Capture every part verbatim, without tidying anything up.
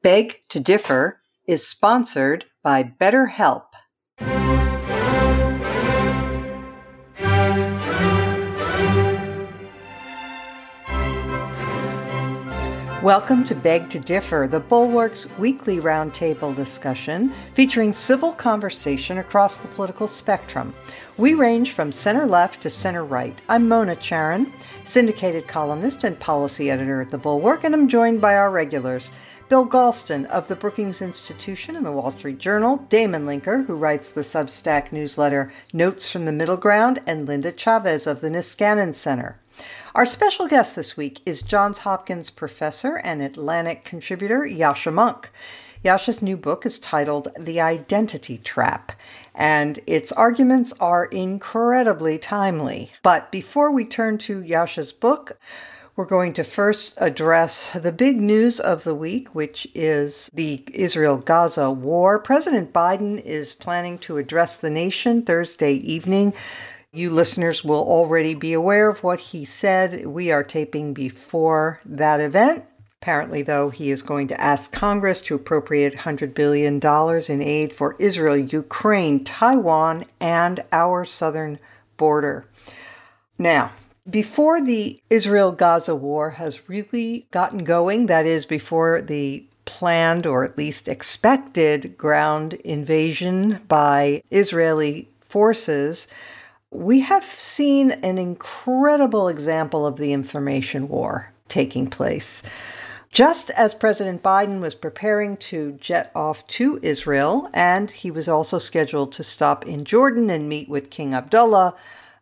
Beg to Differ is sponsored by BetterHelp. Welcome to Beg to Differ, the Bulwark's weekly roundtable discussion featuring civil conversation across the political spectrum. We range from center-left to center-right. I'm Mona Charen, syndicated columnist and policy editor at the Bulwark, and I'm joined by our regulars, Bill Galston of the Brookings Institution and the Wall Street Journal, Damon Linker, who writes the Substack newsletter Notes from the Middle Ground, and Linda Chavez of the Niskanen Center. Our special guest this week is Johns Hopkins professor and Atlantic contributor Yascha Mounk. Yascha's new book is titled The Identity Trap, and its arguments are incredibly timely. But before we turn to Yascha's book, we're going to first address the big news of the week, which is the Israel-Gaza war. President Biden is planning to address the nation Thursday evening. You listeners will already be aware of what he said. We are taping before that event. Apparently, though, he is going to ask Congress to appropriate one hundred billion dollars in aid for Israel, Ukraine, Taiwan, and our southern border. Now, before the Israel-Gaza war has really gotten going, that is, before the planned or at least expected ground invasion by Israeli forces, we have seen an incredible example of the information war taking place. Just as President Biden was preparing to jet off to Israel, and he was also scheduled to stop in Jordan and meet with King Abdullah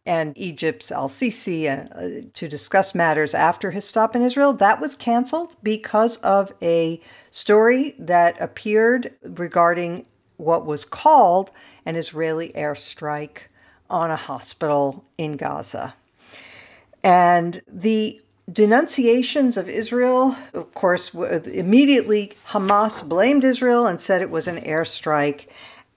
and Egypt's al-Sisi uh, to discuss matters after his stop in Israel, that was canceled because of a story that appeared regarding what was called an Israeli airstrike on a hospital in Gaza. And the denunciations of Israel, of course, immediately Hamas blamed Israel and said it was an airstrike.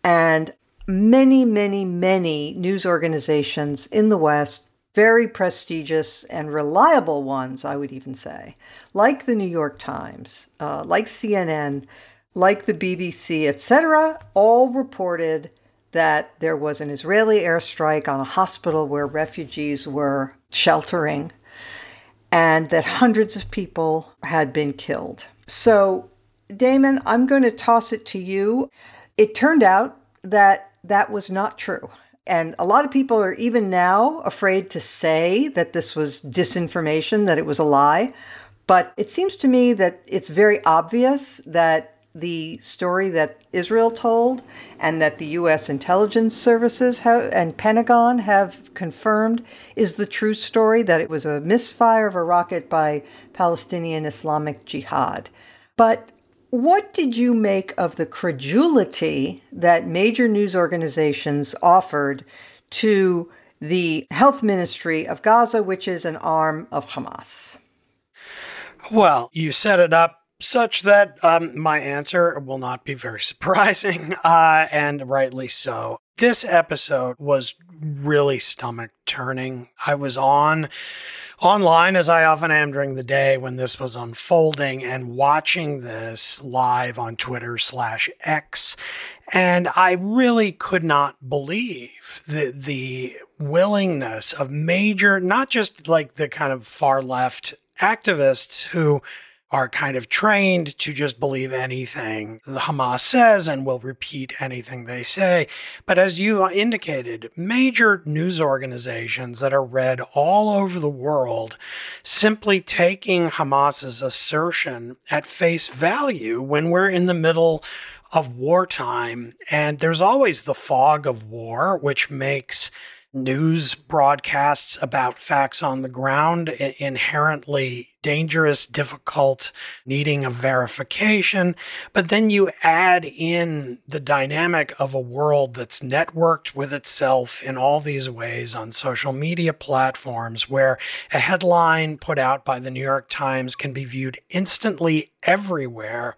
And many, many, many news organizations in the West, very prestigious and reliable ones, I would even say, like the New York Times, uh, like C N N, like the B B C, et cetera, all reported that there was an Israeli airstrike on a hospital where refugees were sheltering and that hundreds of people had been killed. So, Damon, I'm going to toss it to you. It turned out that that was not true. And a lot of people are even now afraid to say that this was disinformation, that it was a lie. But it seems to me that it's very obvious that the story that Israel told and that the U S intelligence services have, and Pentagon have confirmed is the true story, that it was a misfire of a rocket by Palestinian Islamic Jihad. But what did you make of the credulity that major news organizations offered to the health ministry of Gaza, which is an arm of Hamas? Well, you set it up such that um, my answer will not be very surprising, uh, and rightly so. This episode was really stomach-turning. I was on online, as I often am during the day when this was unfolding, and watching this live on Twitter slash X, and I really could not believe the the willingness of major, not just like the kind of far-left activists who are kind of trained to just believe anything the Hamas says and will repeat anything they say. But as you indicated, major news organizations that are read all over the world simply taking Hamas's assertion at face value when we're in the middle of wartime. And there's always the fog of war, which makes news broadcasts about facts on the ground inherently dangerous, difficult, needing a verification. But then you add in the dynamic of a world that's networked with itself in all these ways on social media platforms, where a headline put out by the New York Times can be viewed instantly everywhere.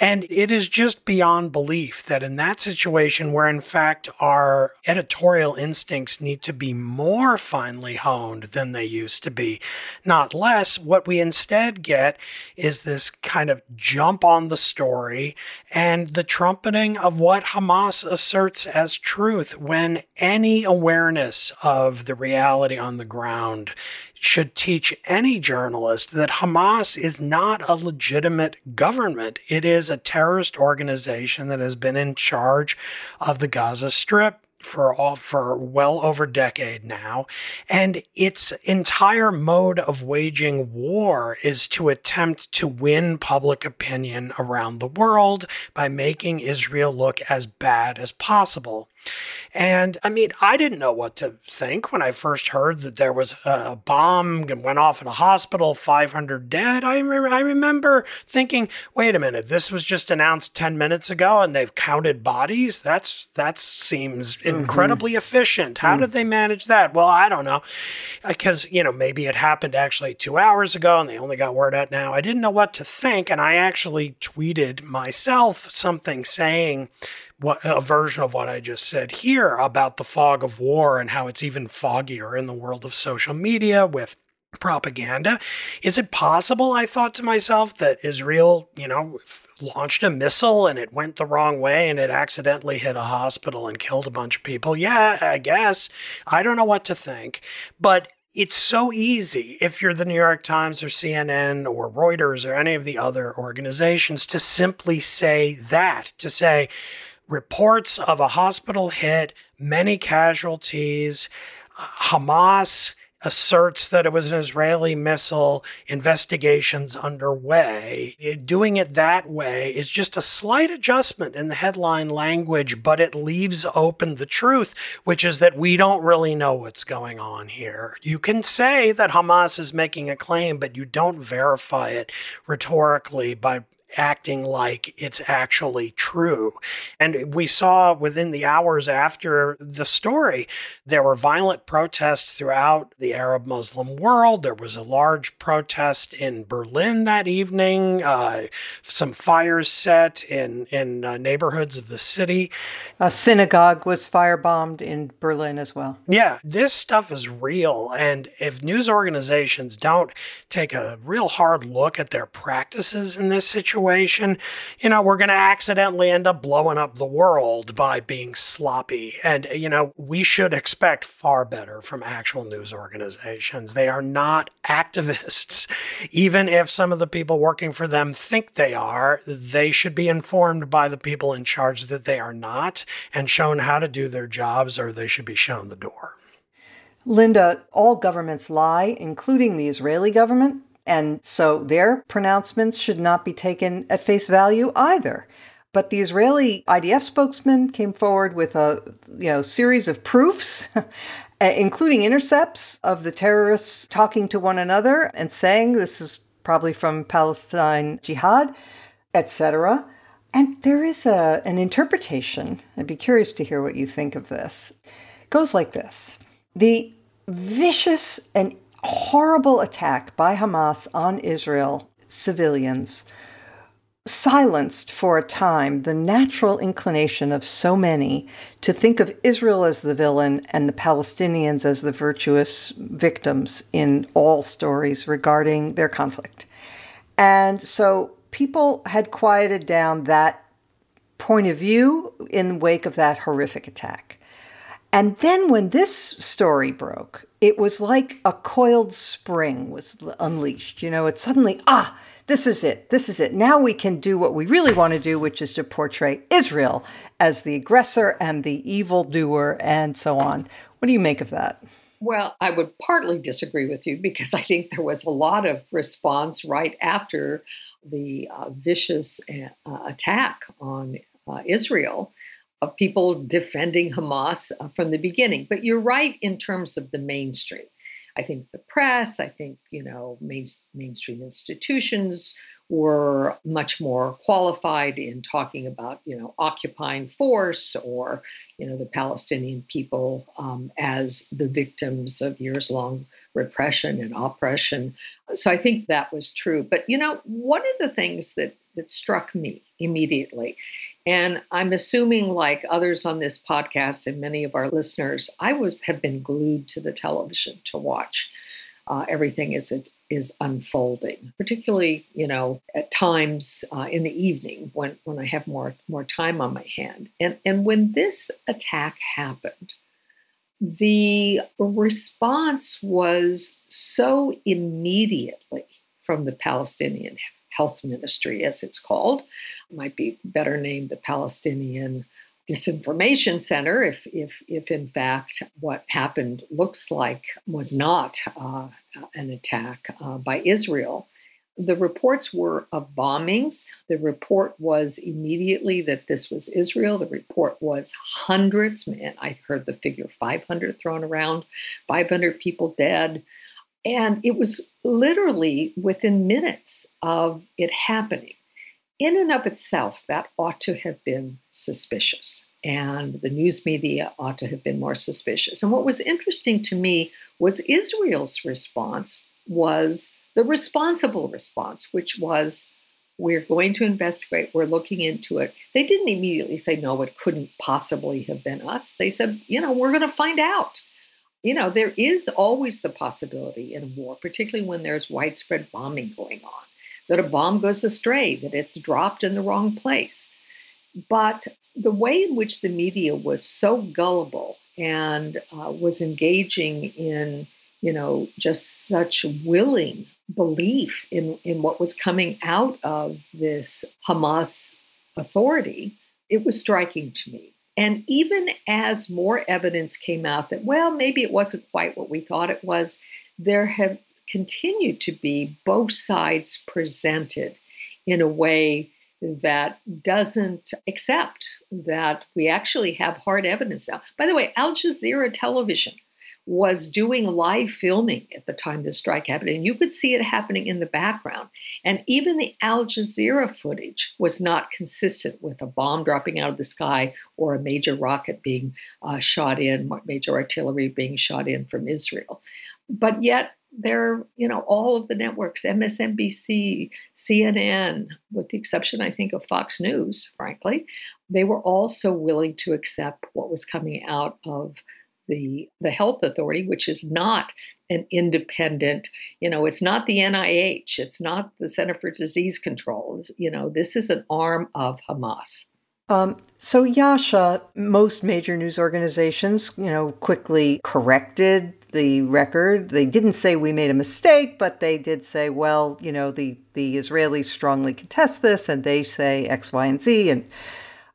And it is just beyond belief that in that situation, where in fact our editorial instincts need to be more finely honed than they used to be, not less, what we we instead get is this kind of jump on the story and the trumpeting of what Hamas asserts as truth when any awareness of the reality on the ground should teach any journalist that Hamas is not a legitimate government. It is a terrorist organization that has been in charge of the Gaza Strip for all for well over a decade now, and its entire mode of waging war is to attempt to win public opinion around the world by making Israel look as bad as possible. And I mean, I didn't know what to think when I first heard that there was a bomb that went off in a hospital, five hundred dead. I, re- I remember thinking, wait a minute, this was just announced ten minutes ago and they've counted bodies? That's that seems incredibly mm-hmm. efficient. How mm. did they manage that? Well, I don't know, because, you know, maybe it happened actually two hours ago and they only got word out now. I didn't know what to think. And I actually tweeted myself something saying, What, a version of what I just said here about the fog of war and how it's even foggier in the world of social media with propaganda. Is it possible, I thought to myself, that Israel, you know, launched a missile and it went the wrong way and it accidentally hit a hospital and killed a bunch of people? Yeah, I guess. I don't know what to think. But it's so easy if you're the New York Times or C N N or Reuters or any of the other organizations to simply say that, to say, reports of a hospital hit, many casualties, uh, Hamas asserts that it was an Israeli missile, investigations underway. It, doing it that way is just a slight adjustment in the headline language, but it leaves open the truth, which is that we don't really know what's going on here. You can say that Hamas is making a claim, but you don't verify it rhetorically by acting like it's actually true. And we saw within the hours after the story, there were violent protests throughout the Arab Muslim world. There was a large protest in Berlin that evening, uh, some fires set in, in uh, neighborhoods of the city. A synagogue was firebombed in Berlin as well. Yeah, this stuff is real. And if news organizations don't take a real hard look at their practices in this situation, Situation, you know, we're going to accidentally end up blowing up the world by being sloppy. And, you know, we should expect far better from actual news organizations. They are not activists. Even if some of the people working for them think they are, they should be informed by the people in charge that they are not and shown how to do their jobs, or they should be shown the door. Linda, all governments lie, including the Israeli government. And so their pronouncements should not be taken at face value either. But the Israeli I D F spokesman came forward with a you know series of proofs, including intercepts of the terrorists talking to one another and saying this is probably from Palestine Jihad, et cetera. And there is a an interpretation. I'd be curious to hear what you think of this. It goes like this. The vicious and horrible attack by Hamas on Israel civilians silenced for a time the natural inclination of so many to think of Israel as the villain and the Palestinians as the virtuous victims in all stories regarding their conflict. And so people had quieted down that point of view in the wake of that horrific attack. And then when this story broke, it was like a coiled spring was unleashed. You know, it's suddenly, ah, this is it. This is it. Now we can do what we really want to do, which is to portray Israel as the aggressor and the evildoer and so on. What do you make of that? Well, I would partly disagree with you because I think there was a lot of response right after the uh, vicious uh, attack on uh, Israel, of people defending Hamas from the beginning. But you're right in terms of the mainstream. I think the press, I think, you know, main, mainstream institutions were much more qualified in talking about, you know, occupying force or, you know, the Palestinian people um, as the victims of years-long repression and oppression. So I think that was true. But, you know, one of the things that, that struck me immediately, and I'm assuming, like others on this podcast and many of our listeners, I was have been glued to the television to watch uh, everything as it is unfolding, particularly, you know, at times uh, in the evening when, when I have more, more time on my hand. And, and when this attack happened, the response was so immediately from the Palestinian Health Ministry, as it's called, it might be better named the Palestinian Disinformation Center, if if if in fact what happened looks like was not uh, an attack uh, by Israel. The reports were of bombings. The report was immediately that this was Israel. The report was hundreds, man, I heard the figure five hundred thrown around, five hundred people dead. And it was literally within minutes of it happening. In and of itself, that ought to have been suspicious, and the news media ought to have been more suspicious. And what was interesting to me was Israel's response was the responsible response, which was, we're going to investigate, we're looking into it. They didn't immediately say, no, it couldn't possibly have been us. They said, you know, we're going to find out. You know, there is always the possibility in war, particularly when there's widespread bombing going on, that a bomb goes astray, that it's dropped in the wrong place. But the way in which the media was so gullible and uh, was engaging in, you know, just such willing belief in, in what was coming out of this Hamas authority, it was striking to me. And even as more evidence came out that, well, maybe it wasn't quite what we thought it was, there have continue to be both sides presented in a way that doesn't accept that we actually have hard evidence now. By the way, Al Jazeera Television was doing live filming at the time the strike happened, and you could see it happening in the background. And even the Al Jazeera footage was not consistent with a bomb dropping out of the sky or a major rocket being uh, shot in, major artillery being shot in from Israel. But yet, They're, you know, all of the networks, M S N B C, C N N, with the exception, I think, of Fox News, frankly, they were also willing to accept what was coming out of the the health authority, which is not an independent, you know, it's not the N I H, it's not the Center for Disease Control. It's, you know, this is an arm of Hamas. Um, so, Yascha, most major news organizations, you know, quickly corrected the record. They didn't say we made a mistake, but they did say, well, you know, the, the Israelis strongly contest this and they say X, Y, and Z. And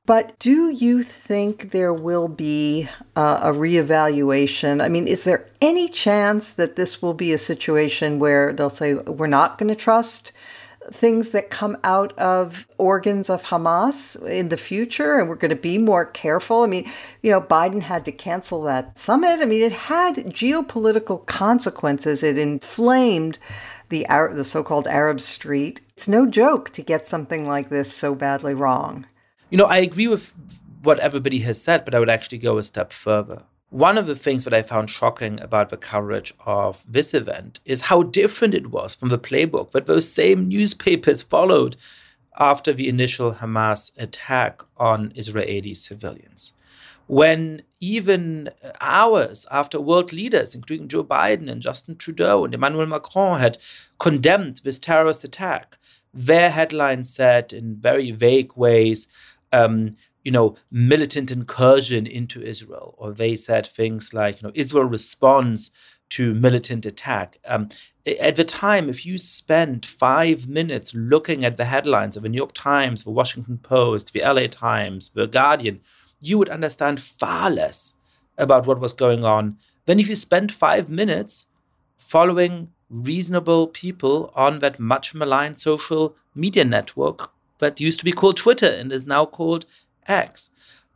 But do you think there will be uh, a reevaluation? I mean, is there any chance that this will be a situation where they'll say we're not going to trust things that come out of organs of Hamas in the future, and we're going to be more careful? I mean, you know, Biden had to cancel that summit. I mean, it had geopolitical consequences. It inflamed the the so-called Arab Street. It's no joke to get something like this so badly wrong. You know, I agree with what everybody has said, but I would actually go a step further. One of the things that I found shocking about the coverage of this event is how different it was from the playbook that those same newspapers followed after the initial Hamas attack on Israeli civilians. When even hours after world leaders, including Joe Biden and Justin Trudeau and Emmanuel Macron, had condemned this terrorist attack, their headlines said in very vague ways, um, you know, militant incursion into Israel, or they said things like, you know, Israel responds to militant attack. Um, at the time, if you spent five minutes looking at the headlines of the New York Times, the Washington Post, the L A Times, the Guardian, you would understand far less about what was going on than if you spent five minutes following reasonable people on that much maligned social media network that used to be called Twitter and is now called X.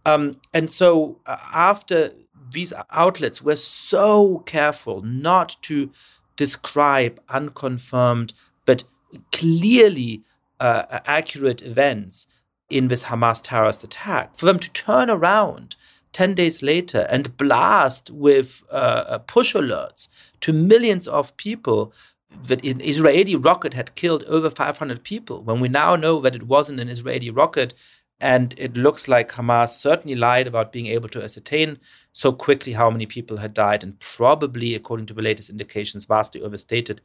Um, and so uh, after these outlets were so careful not to describe unconfirmed but clearly uh, accurate events in this Hamas terrorist attack, for them to turn around ten days later and blast with uh, push alerts to millions of people that an Israeli rocket had killed over five hundred people, when we now know that it wasn't an Israeli rocket. And it looks like Hamas certainly lied about being able to ascertain so quickly how many people had died, and probably, according to the latest indications, vastly overstated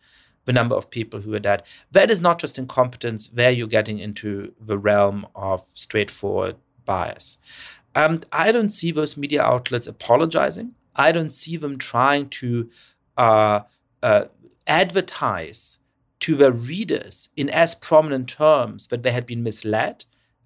the number of people who are dead. That is not just incompetence. There you're getting into the realm of straightforward bias. Um, I don't see those media outlets apologizing. I don't see them trying to uh, uh, advertise to their readers in as prominent terms that they had been misled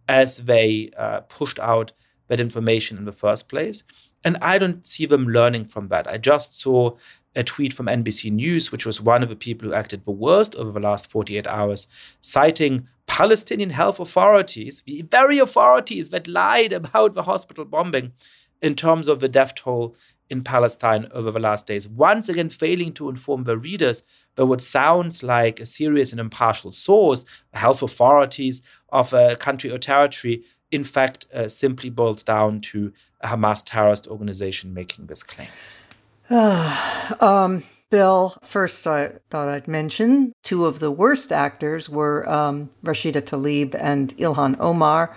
as they uh, pushed out that information in the first place. And I don't see them learning from that. I just saw a tweet from N B C News, which was one of the people who acted the worst over the last forty-eight hours, citing Palestinian health authorities, the very authorities that lied about the hospital bombing in terms of the death toll in Palestine over the last days, once again failing to inform their readers that what sounds like a serious and impartial source, health authorities of a country or territory, in fact, uh, simply boils down to a Hamas terrorist organization making this claim. Uh, um, Bill, first I thought I'd mention two of the worst actors were um, Rashida Tlaib and Ilhan Omar.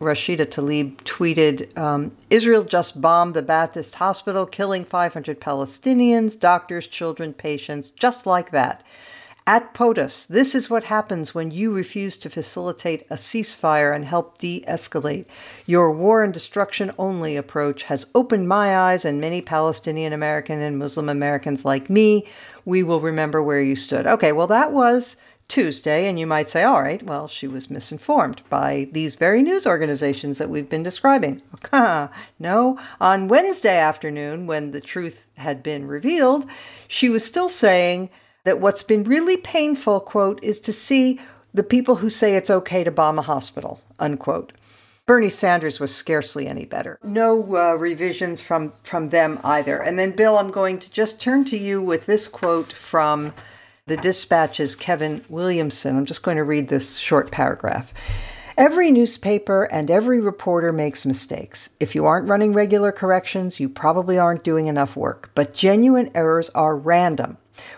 Rashida Tlaib tweeted, um, Israel just bombed the Baptist hospital, killing five hundred Palestinians, doctors, children, patients, just like that. At POTUS, this is what happens when you refuse to facilitate a ceasefire and help de-escalate. Your war and destruction only approach has opened my eyes and many Palestinian American and Muslim Americans like me. We will remember where you stood. Okay, well, that was Tuesday, and you might say, all right, well, she was misinformed by these very news organizations that we've been describing. No, on Wednesday afternoon, when the truth had been revealed, she was still saying that what's been really painful, quote, is to see the people who say it's okay to bomb a hospital, unquote. Bernie Sanders was scarcely any better. No uh, revisions from, from them either. And then, Bill, I'm going to just turn to you with this quote from the Dispatch's Kevin Williamson. I'm just going to read this short paragraph. Every newspaper and every reporter makes mistakes. If you aren't running regular corrections, you probably aren't doing enough work. But genuine errors are random.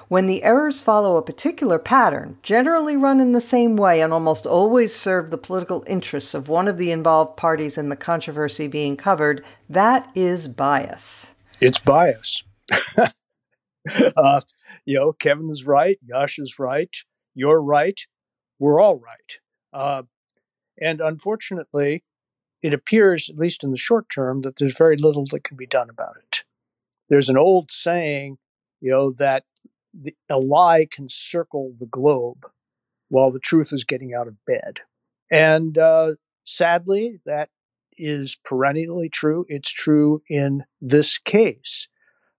When the errors follow a particular pattern, generally run in the same way and almost always serve the political interests of one of the involved parties in the controversy being covered, that is bias. It's bias. uh, you know, Kevin is right. Yascha is right. You're right. We're all right. Uh, And unfortunately, it appears, at least in the short term, that there's very little that can be done about it. There's an old saying, you know, that the, a lie can circle the globe while the truth is getting out of bed. And uh, sadly, that is perennially true. It's true in this case.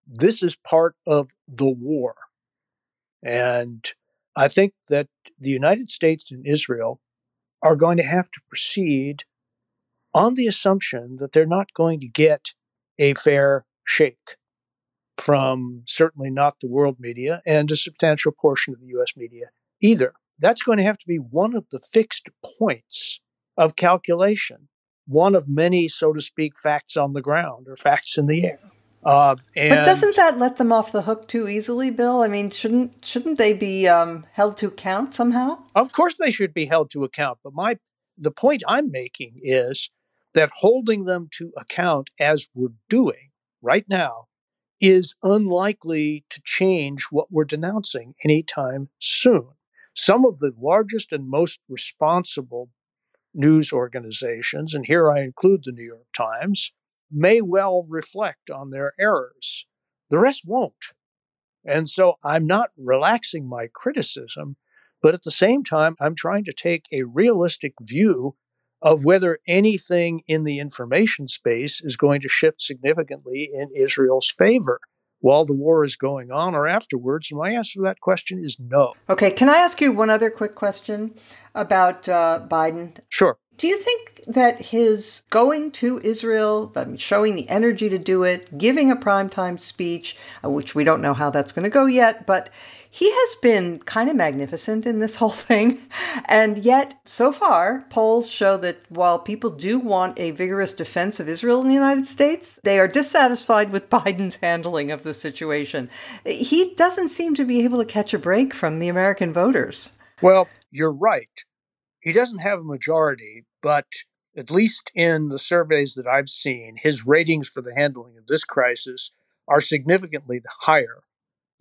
This is part of the war. And I think that the United States and Israel are going to have to proceed on the assumption that they're not going to get a fair shake from certainly not the world media and a substantial portion of the U S media either. That's going to have to be one of the fixed points of calculation, one of many, so to speak, facts on the ground or facts in the air. Uh, and but doesn't that let them off the hook too easily, Bill? I mean, shouldn't shouldn't they be um, held to account somehow? Of course they should be held to account. But my the point I'm making is that holding them to account, as we're doing right now, is unlikely to change what we're denouncing anytime soon. Some of the largest and most responsible news organizations, and here I include the New York Times, may well reflect on their errors. The rest won't. And so I'm not relaxing my criticism, but at the same time, I'm trying to take a realistic view of whether anything in the information space is going to shift significantly in Israel's favor while the war is going on or afterwards. And my answer to that question is no. Okay, can I ask you one other quick question about uh, Biden? Sure. Do you think that his going to Israel, showing the energy to do it, giving a primetime speech, which we don't know how that's going to go yet, but he has been kind of magnificent in this whole thing. And yet, so far, polls show that while people do want a vigorous defense of Israel in the United States, they are dissatisfied with Biden's handling of the situation. He doesn't seem to be able to catch a break from the American voters. Well, you're right. He doesn't have a majority, but at least in the surveys that I've seen, his ratings for the handling of this crisis are significantly higher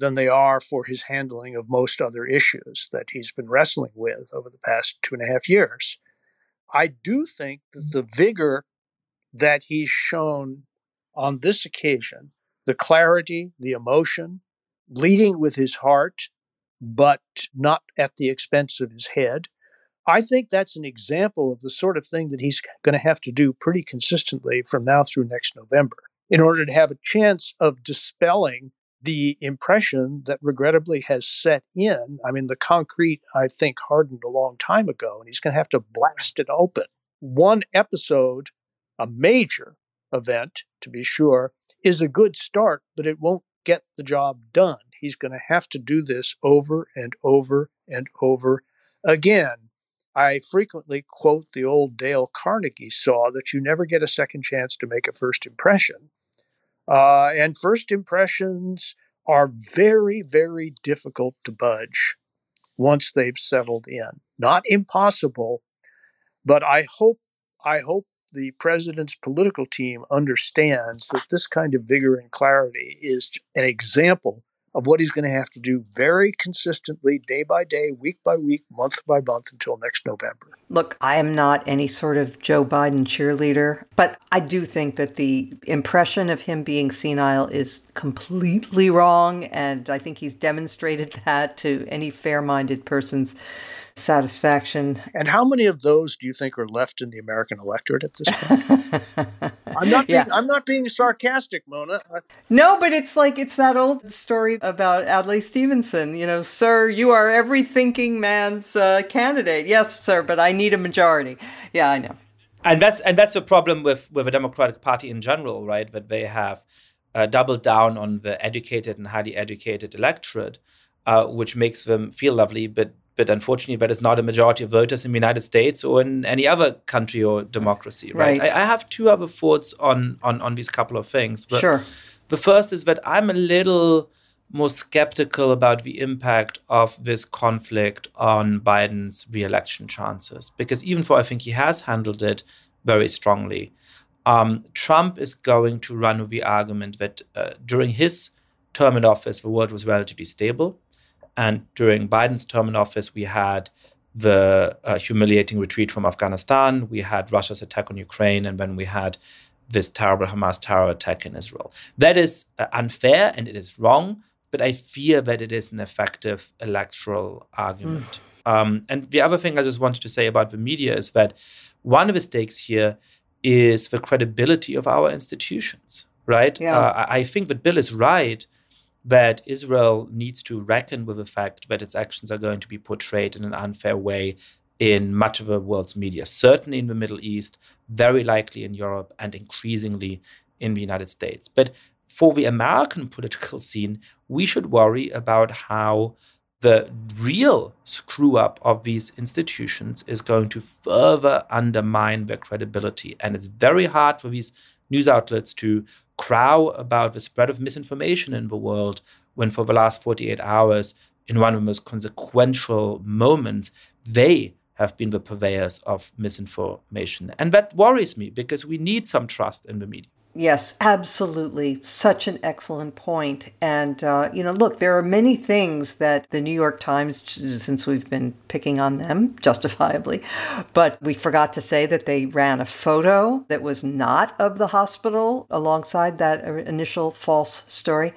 than they are for his handling of most other issues that he's been wrestling with over the past two and a half years. I do think that the vigor that he's shown on this occasion, the clarity, the emotion, leading with his heart, but not at the expense of his head, I think that's an example of the sort of thing that he's going to have to do pretty consistently from now through next November in order to have a chance of dispelling the impression that regrettably has set in. I mean, the concrete, I think, hardened a long time ago, and he's going to have to blast it open. One episode, a major event, to be sure, is a good start, but it won't get the job done. He's going to have to do this over and over and over again. I frequently quote the old Dale Carnegie saw that you never get a second chance to make a first impression. Uh, and first impressions are very, very difficult to budge once they've settled in. Not impossible, but I hope, I hope the president's political team understands that this kind of vigor and clarity is an example of what he's going to have to do very consistently, day by day, week by week, month by month, until next November. Look, I am not any sort of Joe Biden cheerleader, but I do think that the impression of him being senile is completely wrong, and I think he's demonstrated that to any fair-minded person's satisfaction. And how many of those do you think are left in the American electorate at this point? I'm not being, yeah. I'm not being sarcastic, Mona. No, but it's like, it's that old story about Adlai Stevenson. You know, sir, you are every thinking man's uh, candidate. Yes, sir, but I need a majority. Yeah, I know. And that's and that's a problem with, with the Democratic Party in general, right? That they have uh, doubled down on the educated and highly educated electorate, uh, which makes them feel lovely, but But unfortunately, that is not a majority of voters in the United States or in any other country or democracy, right? right. I, I have two other thoughts on, on, on these couple of things. But sure. The first is that I'm a little more skeptical about the impact of this conflict on Biden's re-election chances, because even though I think he has handled it very strongly, um, Trump is going to run with the argument that uh, during his term in office, the world was relatively stable. And during Biden's term in office, we had the uh, humiliating retreat from Afghanistan, we had Russia's attack on Ukraine, and then we had this terrible Hamas terror attack in Israel. That is uh, unfair and it is wrong, but I fear that it is an effective electoral argument. Mm. Um, and the other thing I just wanted to say about the media is that one of the stakes here is the credibility of our institutions, right? Yeah. Uh, I think that Bill is right that Israel needs to reckon with the fact that its actions are going to be portrayed in an unfair way in much of the world's media, certainly in the Middle East, very likely in Europe, and increasingly in the United States. But for the American political scene, we should worry about how the real screw-up of these institutions is going to further undermine their credibility. And it's very hard for these news outlets to crow about the spread of misinformation in the world when for the last forty-eight hours, in one of the most consequential moments, they have been the purveyors of misinformation. And that worries me because we need some trust in the media. Yes, absolutely. Such an excellent point. And, uh, you know, look, there are many things that the New York Times, since we've been picking on them justifiably, but we forgot to say that they ran a photo that was not of the hospital alongside that initial false story.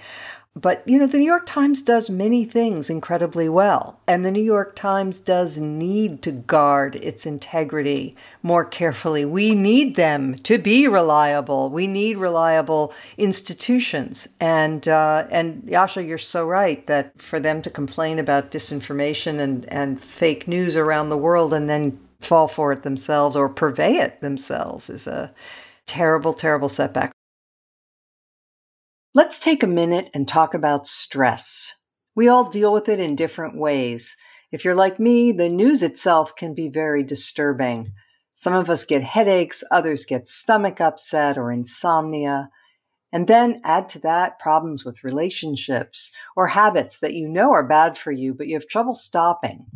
But, you know, the New York Times does many things incredibly well. And the New York Times does need to guard its integrity more carefully. We need them to be reliable. We need reliable institutions. And, uh, and Yascha, you're so right that for them to complain about disinformation and, and fake news around the world and then fall for it themselves or purvey it themselves is a terrible, terrible setback. Let's take a minute and talk about stress. We all deal with it in different ways. If you're like me, the news itself can be very disturbing. Some of us get headaches, others get stomach upset or insomnia. And then add to that problems with relationships or habits that you know are bad for you, but you have trouble stopping.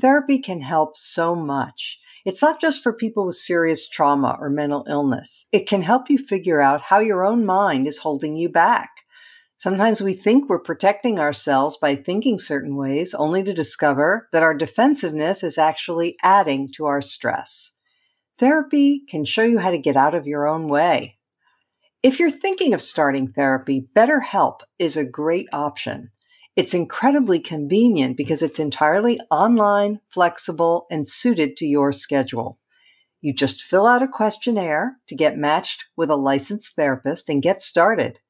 Therapy can help so much. It's not just for people with serious trauma or mental illness. It can help you figure out how your own mind is holding you back. Sometimes we think we're protecting ourselves by thinking certain ways, only to discover that our defensiveness is actually adding to our stress. Therapy can show you how to get out of your own way. If you're thinking of starting therapy, BetterHelp is a great option. It's incredibly convenient because it's entirely online, flexible, and suited to your schedule. You just fill out a questionnaire to get matched with a licensed therapist and get started.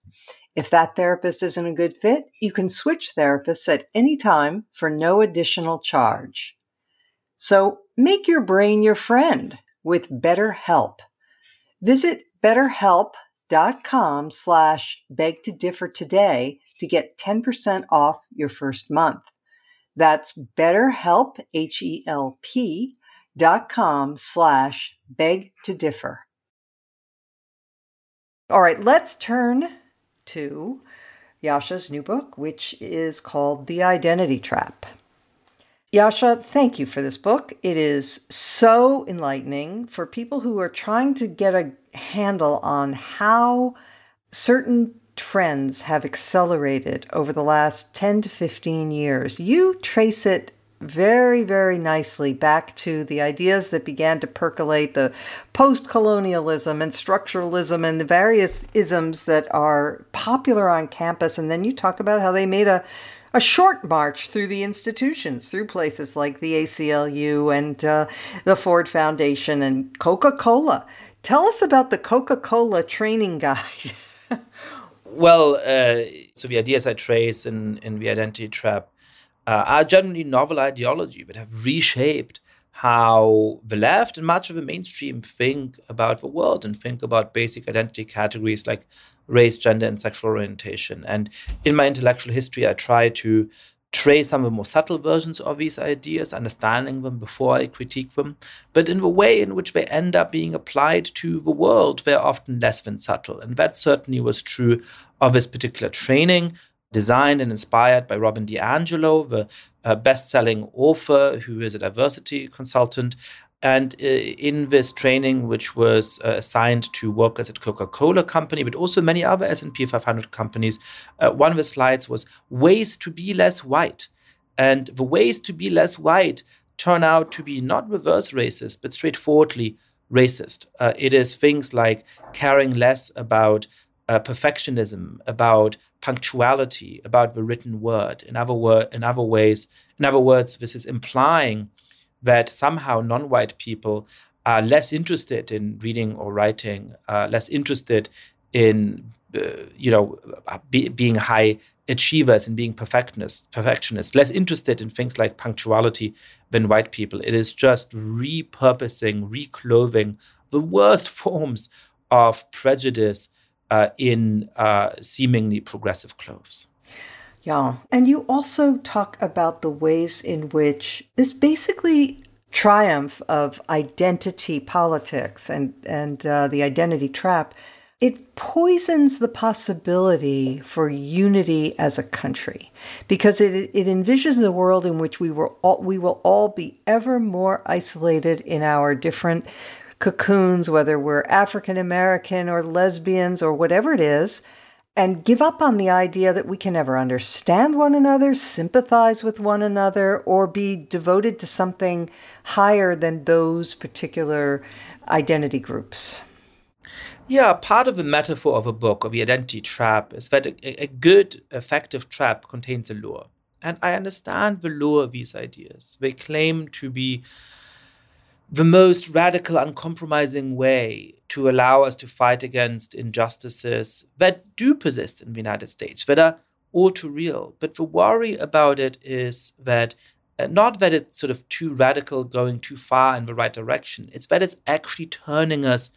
If that therapist isn't a good fit, you can switch therapists at any time for no additional charge. So make your brain your friend with BetterHelp. Visit betterhelp.com slash beg to differ today to get ten percent off your first month. That's BetterHelp, H E L P, dot com slash beg to differ. All right, let's turn to Yascha's new book, which is called The Identity Trap. Yascha, thank you for this book. It is so enlightening for people who are trying to get a handle on how certain trends have accelerated over the last ten to fifteen years. You trace it very, very nicely back to the ideas that began to percolate, the post-colonialism and structuralism and the various isms that are popular on campus. And then you talk about how they made a, a short march through the institutions, through places like the A C L U and uh, the Ford Foundation and Coca-Cola. Tell us about the Coca-Cola training guide. Well, uh, so the ideas I trace in, in The Identity Trap Uh, are generally novel ideology that have reshaped how the left and much of the mainstream think about the world and think about basic identity categories like race, gender, and sexual orientation. And in my intellectual history, I try to trace some of the more subtle versions of these ideas, understanding them before I critique them. But in the way in which they end up being applied to the world, they're often less than subtle. And that certainly was true of this particular training, designed and inspired by Robin DiAngelo, the uh, best-selling author who is a diversity consultant. And uh, in this training, which was uh, assigned to workers at Coca-Cola Company, but also many other S and P five hundred companies, uh, one of the slides was ways to be less white. And the ways to be less white turn out to be not reverse racist, but straightforwardly racist. Uh, it is things like caring less about Uh, perfectionism, about punctuality, about the written word. In other word, in other ways, in other words, this is implying that somehow non-white people are less interested in reading or writing, uh, less interested in, uh, you know, be, being high achievers and being perfectionists, perfectionists, less interested in things like punctuality than white people. It is just repurposing, reclothing the worst forms of prejudice Uh, in uh, seemingly progressive clothes. Yeah. And you also talk about the ways in which this basically triumph of identity politics and, and uh, the identity trap, it poisons the possibility for unity as a country because it, it envisions a world in which we, were all, we will all be ever more isolated in our different cocoons, whether we're African American or lesbians or whatever it is, and give up on the idea that we can ever understand one another, sympathize with one another, or be devoted to something higher than those particular identity groups. Yeah, part of the metaphor of a book, of The Identity Trap, is that a, a good, effective trap contains a lure. And I understand the lure of these ideas. They claim to be the most radical, uncompromising way to allow us to fight against injustices that do persist in the United States, that are all too real. But the worry about it is that, uh, not that it's sort of too radical, going too far in the right direction, it's that it's actually turning us,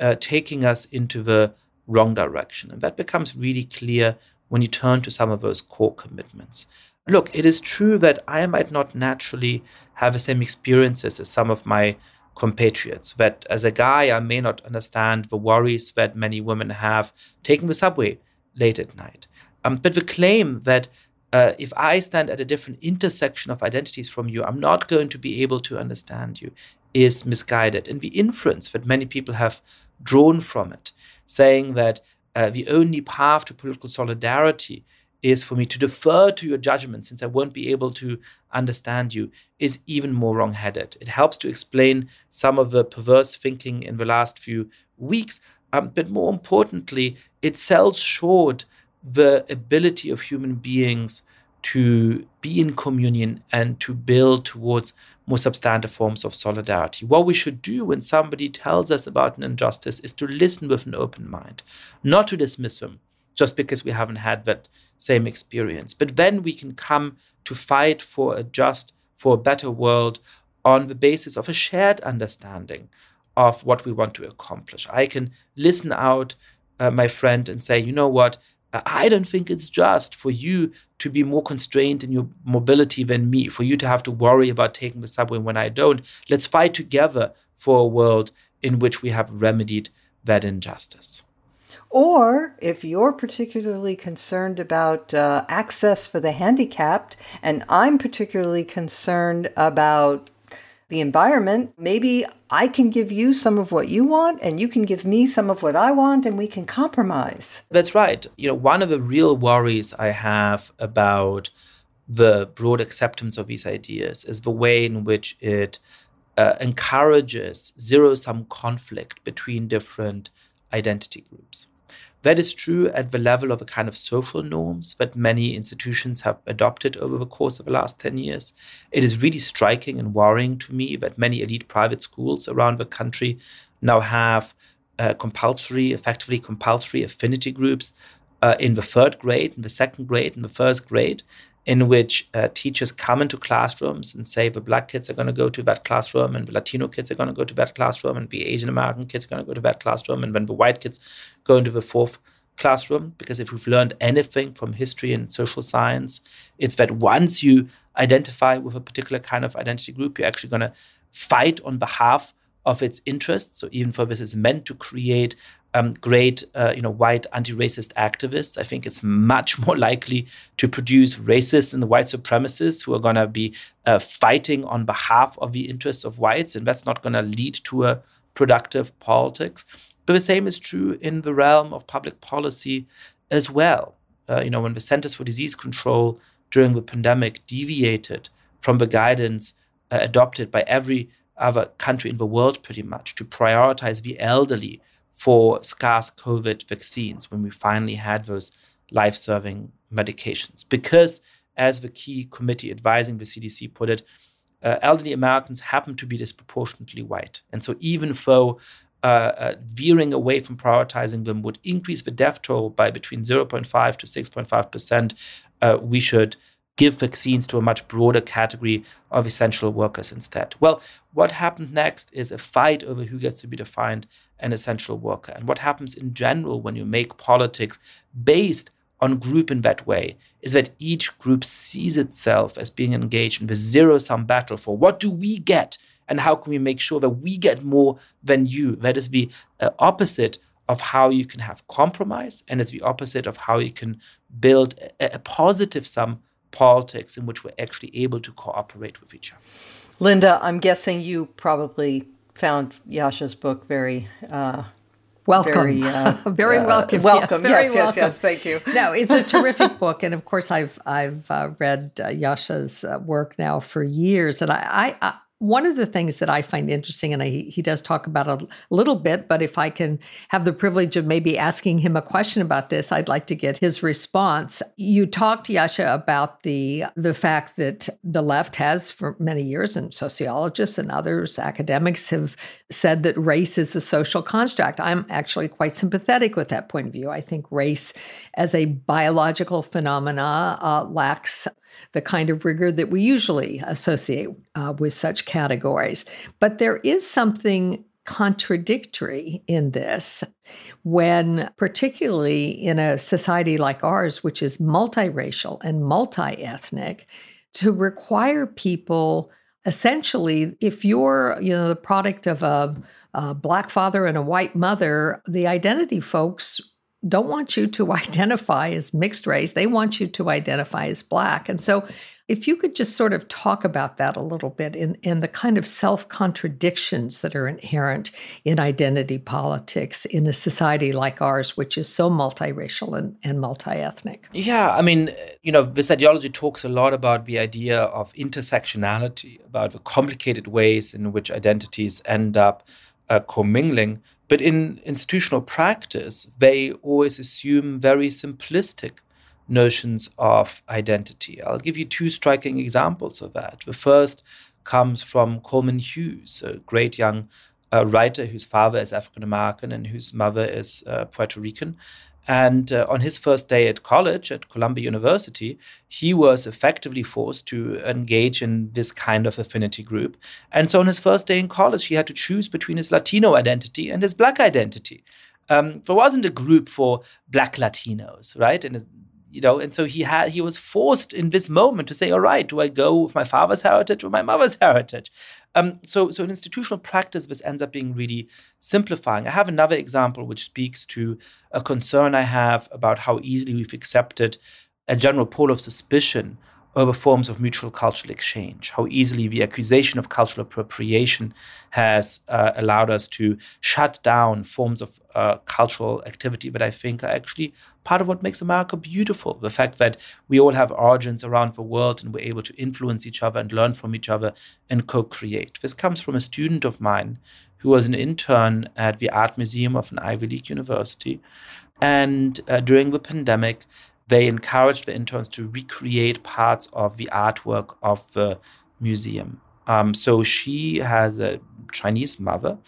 uh, taking us into the wrong direction. And that becomes really clear when you turn to some of those core commitments. Look, it is true that I might not naturally have the same experiences as some of my compatriots, that as a guy, I may not understand the worries that many women have taking the subway late at night. Um, but the claim that uh, if I stand at a different intersection of identities from you, I'm not going to be able to understand you is misguided. And the inference that many people have drawn from it, saying that uh, the only path to political solidarity is for me to defer to your judgment, since I won't be able to understand you, is even more wrong-headed. It helps to explain some of the perverse thinking in the last few weeks, um, but more importantly, it sells short the ability of human beings to be in communion and to build towards more substantive forms of solidarity. What we should do when somebody tells us about an injustice is to listen with an open mind, not to dismiss them just because we haven't had that same experience. But then we can come to fight for a just, for a better world on the basis of a shared understanding of what we want to accomplish. I can listen out uh, my friend and say, you know what, I don't think it's just for you to be more constrained in your mobility than me, for you to have to worry about taking the subway when I don't. Let's fight together for a world in which we have remedied that injustice. Or if you're particularly concerned about uh, access for the handicapped, and I'm particularly concerned about the environment, maybe I can give you some of what you want and you can give me some of what I want and we can compromise. That's right. You know, one of the real worries I have about the broad acceptance of these ideas is the way in which it uh, encourages zero-sum conflict between different identity groups. That is true at the level of a kind of social norms that many institutions have adopted over the course of the last ten years. It is really striking and worrying to me that many elite private schools around the country now have uh, compulsory, effectively compulsory affinity groups uh, in the third grade, in the second grade, in the first grade, in which uh, teachers come into classrooms and say the black kids are going to go to that classroom and the Latino kids are going to go to that classroom and the Asian American kids are going to go to that classroom and then the white kids go into the fourth classroom. Because if we've learned anything from history and social science, it's that once you identify with a particular kind of identity group, you're actually going to fight on behalf of its interests. So even though this is meant to create Um, great, uh, you know, white anti-racist activists, I think it's much more likely to produce racists and the white supremacists who are going to be uh, fighting on behalf of the interests of whites, and that's not going to lead to a productive politics. But the same is true in the realm of public policy as well. Uh, you know, when the Centers for Disease Control during the pandemic deviated from the guidance uh, adopted by every other country in the world pretty much to prioritize the elderly for scarce COVID vaccines when we finally had those life-serving medications. Because, as the key committee advising the C D C put it, uh, elderly Americans happen to be disproportionately white. And so even though uh, uh, veering away from prioritizing them would increase the death toll by between zero point five to six point five percent, uh, we should give vaccines to a much broader category of essential workers instead. Well, what happened next is a fight over who gets to be defined an essential worker. And what happens in general when you make politics based on group in that way is that each group sees itself as being engaged in the zero-sum battle for what do we get and how can we make sure that we get more than you. That is the uh, opposite of how you can have compromise, and it's the opposite of how you can build a, a positive sum politics in which we're actually able to cooperate with each other. Linda, I'm guessing you probably found Yascha's book very uh, welcome. Very, uh, very welcome. Uh, welcome. Yes, very yes, welcome. Yes, yes, thank you. No, it's a terrific book. And of course, I've I've uh, read uh, Yascha's uh, work now for years. And I, I, I one of the things that I find interesting, and I, he does talk about a little bit, but if I can have the privilege of maybe asking him a question about this, I'd like to get his response. You talked, Yascha, about the the fact that the left has for many years, and sociologists and others, academics have said that race is a social construct. I'm actually quite sympathetic with that point of view. I think race as a biological phenomena uh, lacks the kind of rigor that we usually associate uh, with such categories. But there is something contradictory in this when, particularly in a society like ours, which is multiracial and multi-ethnic, to require people, essentially, if you're you know the product of a, a black father and a white mother, the identity folks don't want you to identify as mixed race. They want you to identify as black. And so If you could just sort of talk about that a little bit and, and the kind of self-contradictions that are inherent in identity politics in a society like ours, which is so multiracial and, and multi-ethnic. Yeah, I mean, you know, this ideology talks a lot about the idea of intersectionality, about the complicated ways in which identities end up uh, commingling. But in institutional practice, they always assume very simplistic notions of identity. I'll give you two striking examples of that. The first comes from Coleman Hughes, a great young uh, writer whose father is African-American and whose mother is uh, Puerto Rican. And uh, on his first day at college at Columbia University, he was effectively forced to engage in this kind of affinity group. And so on his first day in college, he had to choose between his Latino identity and his Black identity. Um, there wasn't a group for Black Latinos, right? And his, You know, and so he had he was forced in this moment to say, all right, do I go with my father's heritage or my mother's heritage? Um, so, so in institutional practice, this ends up being really simplifying. I have another example which speaks to a concern I have about how easily we've accepted a general pool of suspicion over forms of mutual cultural exchange, how easily the accusation of cultural appropriation has uh, allowed us to shut down forms of uh, cultural activity that I think are actually part of what makes America beautiful. The fact that we all have origins around the world and we're able to influence each other and learn from each other and co-create. This comes from a student of mine who was an intern at the Art Museum of an Ivy League university. And uh, during the pandemic, they encouraged the interns to recreate parts of the artwork of the museum. Um, so she has a Chinese mother,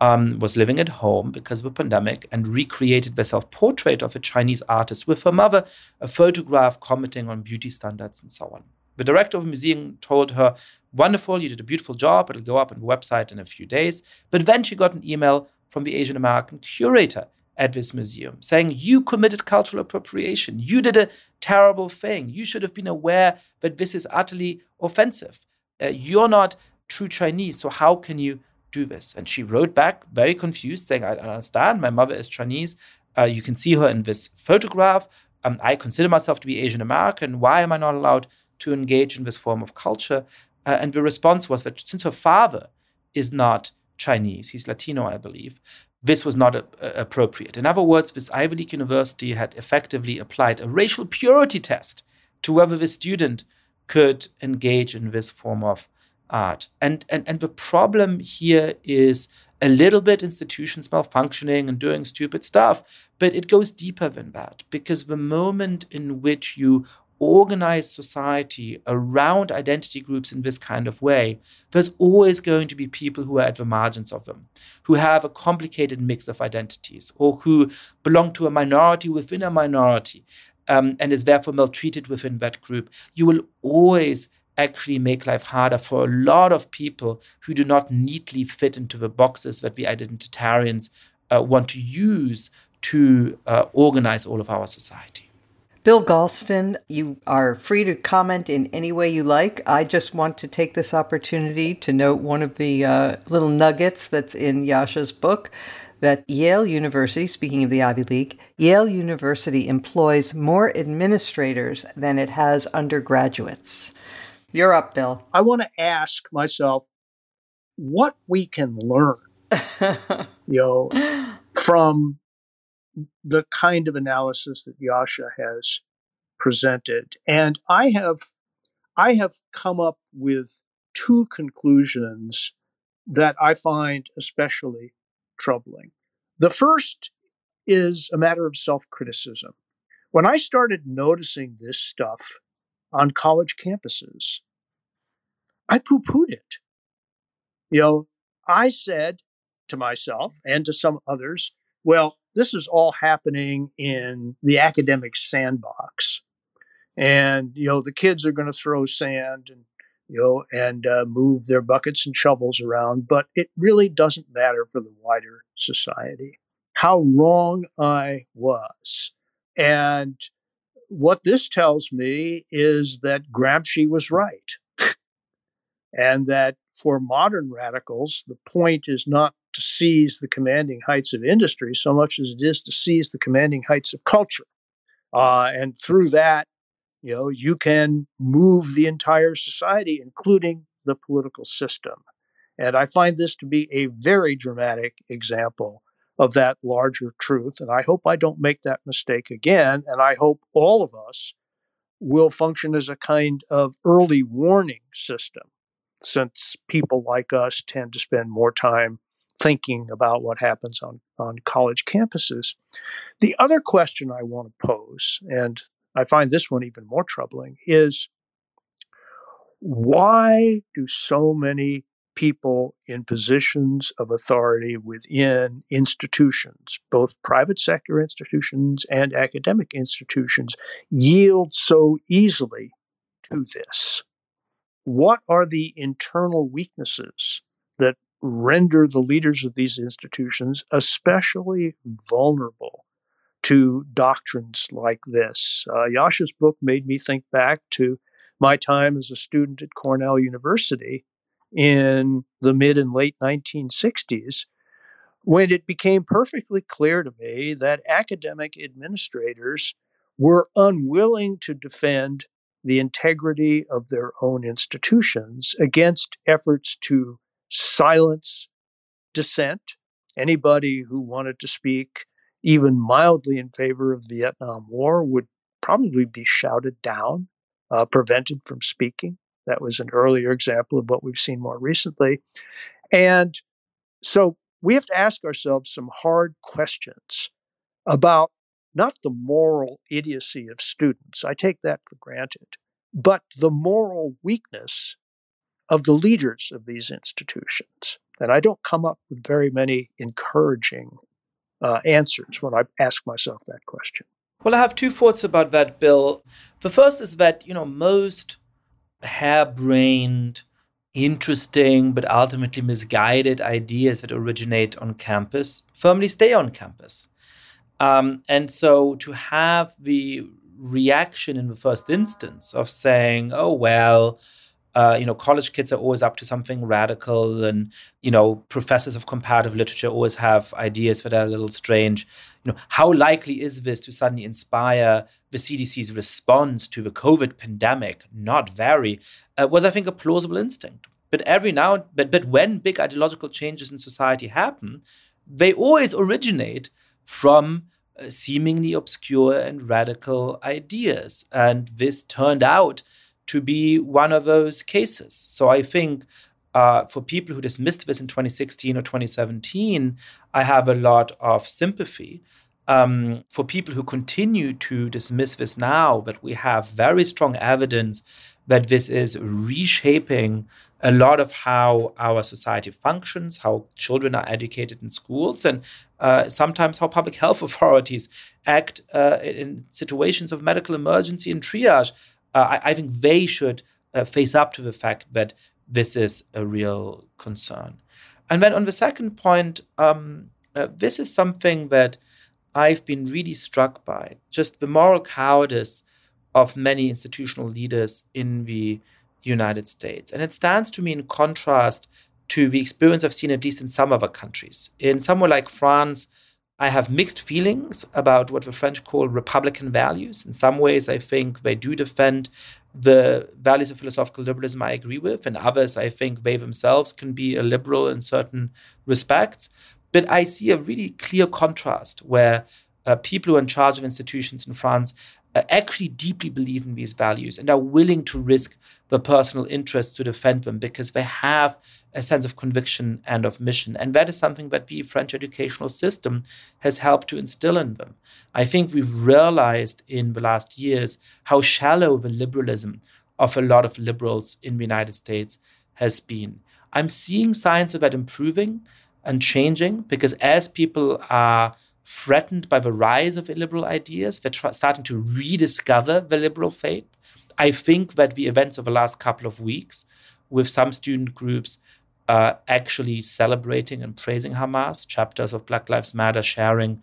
um, was living at home because of the pandemic, and recreated the self-portrait of a Chinese artist with her mother, a photograph commenting on beauty standards and so on. The director of the museum told her, wonderful, you did a beautiful job, it'll go up on the website in a few days. But then she got an email from the Asian American curator at this museum, saying, you committed cultural appropriation. You did a terrible thing. You should have been aware that this is utterly offensive. Uh, you're not true Chinese, so how can you do this? And she wrote back, very confused, saying, I don't understand. My mother is Chinese. Uh, you can see her in this photograph. Um, I consider myself to be Asian American. Why am I not allowed to engage in this form of culture? Uh, and the response was that since her father is not Chinese, he's Latino, I believe, this was not a, a, appropriate. In other words, this Ivy League university had effectively applied a racial purity test to whether the student could engage in this form of art. And, and, and the problem here is a little bit institutions malfunctioning and doing stupid stuff, but it goes deeper than that, because the moment in which you organize society around identity groups in this kind of way, there's always going to be people who are at the margins of them, who have a complicated mix of identities, or who belong to a minority within a minority, um, and is therefore maltreated within that group. You will always actually make life harder for a lot of people who do not neatly fit into the boxes that we identitarians uh, want to use to uh, organize all of our society. Bill Galston, you are free to comment in any way you like. I just want to take this opportunity to note one of the uh, little nuggets that's in Yascha's book, that Yale University, speaking of the Ivy League, Yale University employs more administrators than it has undergraduates. You're up, Bill. I want to ask myself what we can learn you know, from the kind of analysis that Yascha has presented. And I have I have come up with two conclusions that I find especially troubling. The first is a matter of self-criticism. When I started noticing this stuff on college campuses, I poo-pooed it. You know, I said to myself and to some others, well, this is all happening in the academic sandbox. And, you know, the kids are going to throw sand and, you know, and uh, move their buckets and shovels around, but it really doesn't matter for the wider society. How wrong I was. And what this tells me is that Gramsci was right. And that for modern radicals, the point is not to seize the commanding heights of industry so much as it is to seize the commanding heights of culture. Uh, and through that, You know, you can move the entire society, including the political system. And I find this to be a very dramatic example of that larger truth. And I hope I don't make that mistake again. And I hope all of us will function as a kind of early warning system, since people like us tend to spend more time thinking about what happens on, on college campuses. The other question I want to pose, and I find this one even more troubling, is why do so many people in positions of authority within institutions, both private sector institutions and academic institutions, yield so easily to this? What are the internal weaknesses that render the leaders of these institutions especially vulnerable to doctrines like this? Uh, Yascha's book made me think back to my time as a student at Cornell University in the mid and late nineteen sixties, when it became perfectly clear to me that academic administrators were unwilling to defend the integrity of their own institutions against efforts to silence dissent, anybody who wanted to speak even mildly in favor of the Vietnam War would probably be shouted down, uh, prevented from speaking. That was an earlier example of what we've seen more recently. And so we have to ask ourselves some hard questions about not the moral idiocy of students, I take that for granted, but the moral weakness of the leaders of these institutions. And I don't come up with very many encouraging uh, answers when I ask myself that question. Well, I have two thoughts about that, Bill. The first is that, you know, most harebrained, interesting, but ultimately misguided ideas that originate on campus firmly stay on campus. Um, and so to have the reaction in the first instance of saying, oh, well, uh, you know, college kids are always up to something radical, and, you know, professors of comparative literature always have ideas that are a little strange. You know, how likely is this to suddenly inspire the C D C's response to the COVID pandemic? Not very, uh, was, I think, a plausible instinct. But every now, but but when big ideological changes in society happen, they always originate from uh, seemingly obscure and radical ideas. And this turned out to be one of those cases. So I think uh, for people who dismissed this in twenty sixteen or twenty seventeen, I have a lot of sympathy. Um, for people who continue to dismiss this now, but we have very strong evidence that this is reshaping a lot of how our society functions, how children are educated in schools, and uh, sometimes how public health authorities act uh, in situations of medical emergency and triage. Uh, I, I think they should uh, face up to the fact that this is a real concern. And then on the second point, um, uh, this is something that I've been really struck by, just the moral cowardice of many institutional leaders in the United States. And it stands to me in contrast to the experience I've seen, at least in some other countries. In somewhere like France, I have mixed feelings about what the French call Republican values. In some ways, I think they do defend the values of philosophical liberalism I agree with. In others, I think they themselves can be a liberal in certain respects. But I see a really clear contrast where uh, people who are in charge of institutions in France actually deeply believe in these values and are willing to risk their personal interests to defend them because they have a sense of conviction and of mission. And that is something that the French educational system has helped to instill in them. I think we've realized in the last years how shallow the liberalism of a lot of liberals in the United States has been. I'm seeing signs of that improving and changing because as people are threatened by the rise of illiberal ideas, they're tra- starting to rediscover the liberal faith. I think that the events of the last couple of weeks, with some student groups uh, actually celebrating and praising Hamas, chapters of Black Lives Matter sharing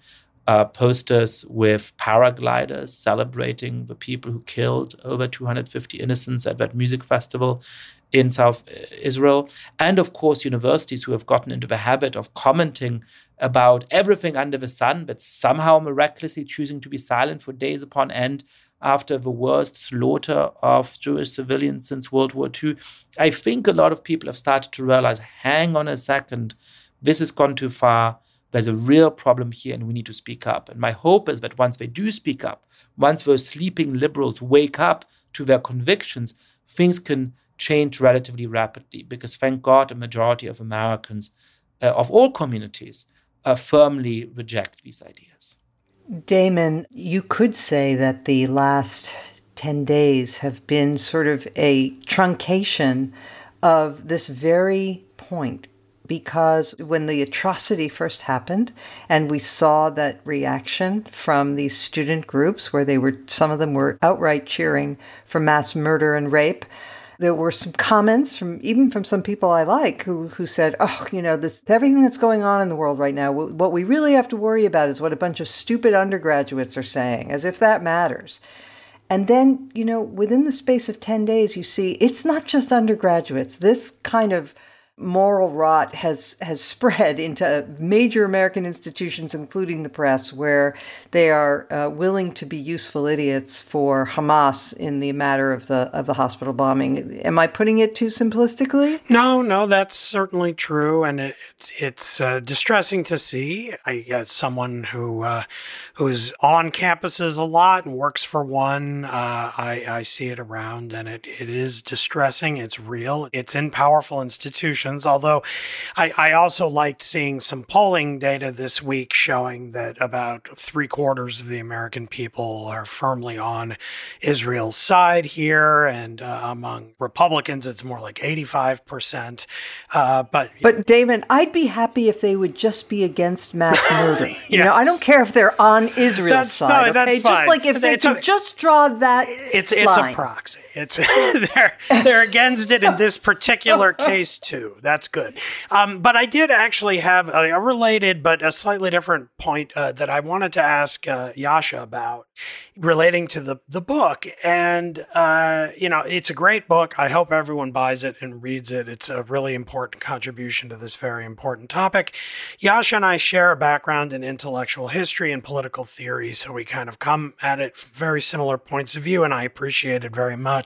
uh, posters with paragliders celebrating the people who killed over two hundred fifty innocents at that music festival in South Israel, and of course universities who have gotten into the habit of commenting about everything under the sun, but somehow miraculously choosing to be silent for days upon end after the worst slaughter of Jewish civilians since World War Two, I think a lot of people have started to realize, hang on a second, this has gone too far. There's a real problem here and we need to speak up. And my hope is that once they do speak up, once those sleeping liberals wake up to their convictions, things can change relatively rapidly because, thank God, a majority of Americans uh, of all communities uh, firmly reject these ideas. Damon, you could say that the last ten days have been sort of a truncation of this very point, because when the atrocity first happened and we saw that reaction from these student groups where they were, some of them were outright cheering for mass murder and rape, there were some comments from even from some people I like who who said, oh, you know, this everything that's going on in the world right now, what we really have to worry about is what a bunch of stupid undergraduates are saying, as if that matters. And then, you know, within the space of ten days, you see it's not just undergraduates. This kind of moral rot has has spread into major American institutions, including the press, where they are uh, willing to be useful idiots for Hamas in the matter of the of the hospital bombing. Am I putting it too simplistically? No, no, that's certainly true, and it, it's it's uh, distressing to see. I, as someone who uh, who is on campuses a lot and works for one, uh, I I see it around, and it, it is distressing. It's real. It's in powerful institutions. Although I, I also liked seeing some polling data this week showing that about three quarters of the American people are firmly on Israel's side here. And uh, among Republicans, it's more like eighty-five percent. Uh, but, but Damon, I'd be happy if they would just be against mass murder. Yes. You know, I don't care if they're on Israel's that's, side. No, okay? That's just fine. Like if it's they could a, just draw that it's, it's line. A proxy. It's they're, they're against it in this particular case, too. That's good. Um, but I did actually have a, a related but a slightly different point uh, that I wanted to ask uh, Yascha about relating to the, the book. And, uh, you know, it's a great book. I hope everyone buys it and reads it. It's a really important contribution to this very important topic. Yascha and I share a background in intellectual history and political theory, so we kind of come at it from very similar points of view, and I appreciate it very much.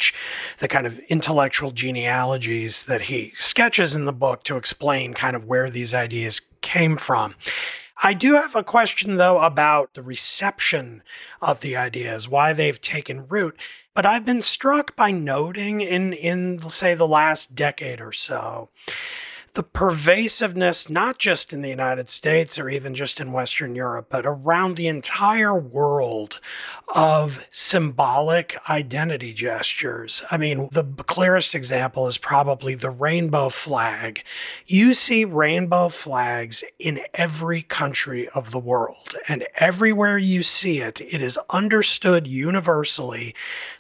The kind of intellectual genealogies that he sketches in the book to explain kind of where these ideas came from. I do have a question, though, about the reception of the ideas, why they've taken root. But I've been struck by noting in, in say, the last decade or so, the pervasiveness, not just in the United States or even just in Western Europe, but around the entire world of symbolic identity gestures. I mean, the clearest example is probably the rainbow flag. You see rainbow flags in every country of the world, and everywhere you see it, it is understood universally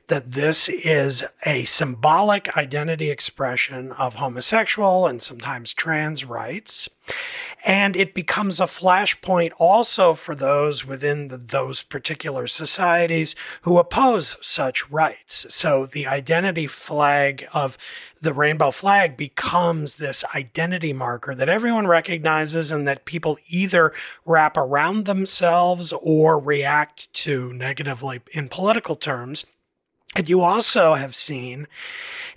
that this is a symbolic identity expression of homosexual and sometimes trans rights. And it becomes a flashpoint also for those within the, those particular societies who oppose such rights. So the identity flag of the rainbow flag becomes this identity marker that everyone recognizes and that people either wrap around themselves or react to negatively in political terms. And you also have seen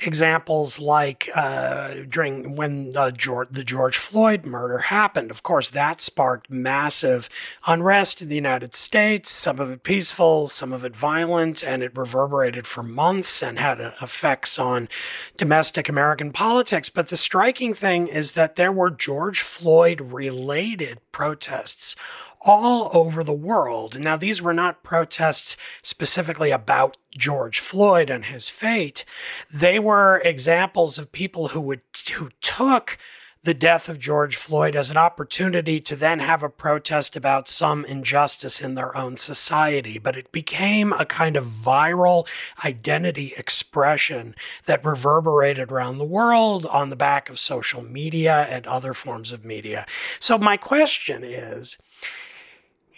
examples like uh, during when uh, George, the George Floyd murder happened. Of course, that sparked massive unrest in the United States, some of it peaceful, some of it violent, and it reverberated for months and had effects on domestic American politics. But the striking thing is that there were George Floyd-related protests all over the world. Now, these were not protests specifically about George Floyd and his fate. They were examples of people who would who took the death of George Floyd as an opportunity to then have a protest about some injustice in their own society. But it became a kind of viral identity expression that reverberated around the world on the back of social media and other forms of media. So my question is,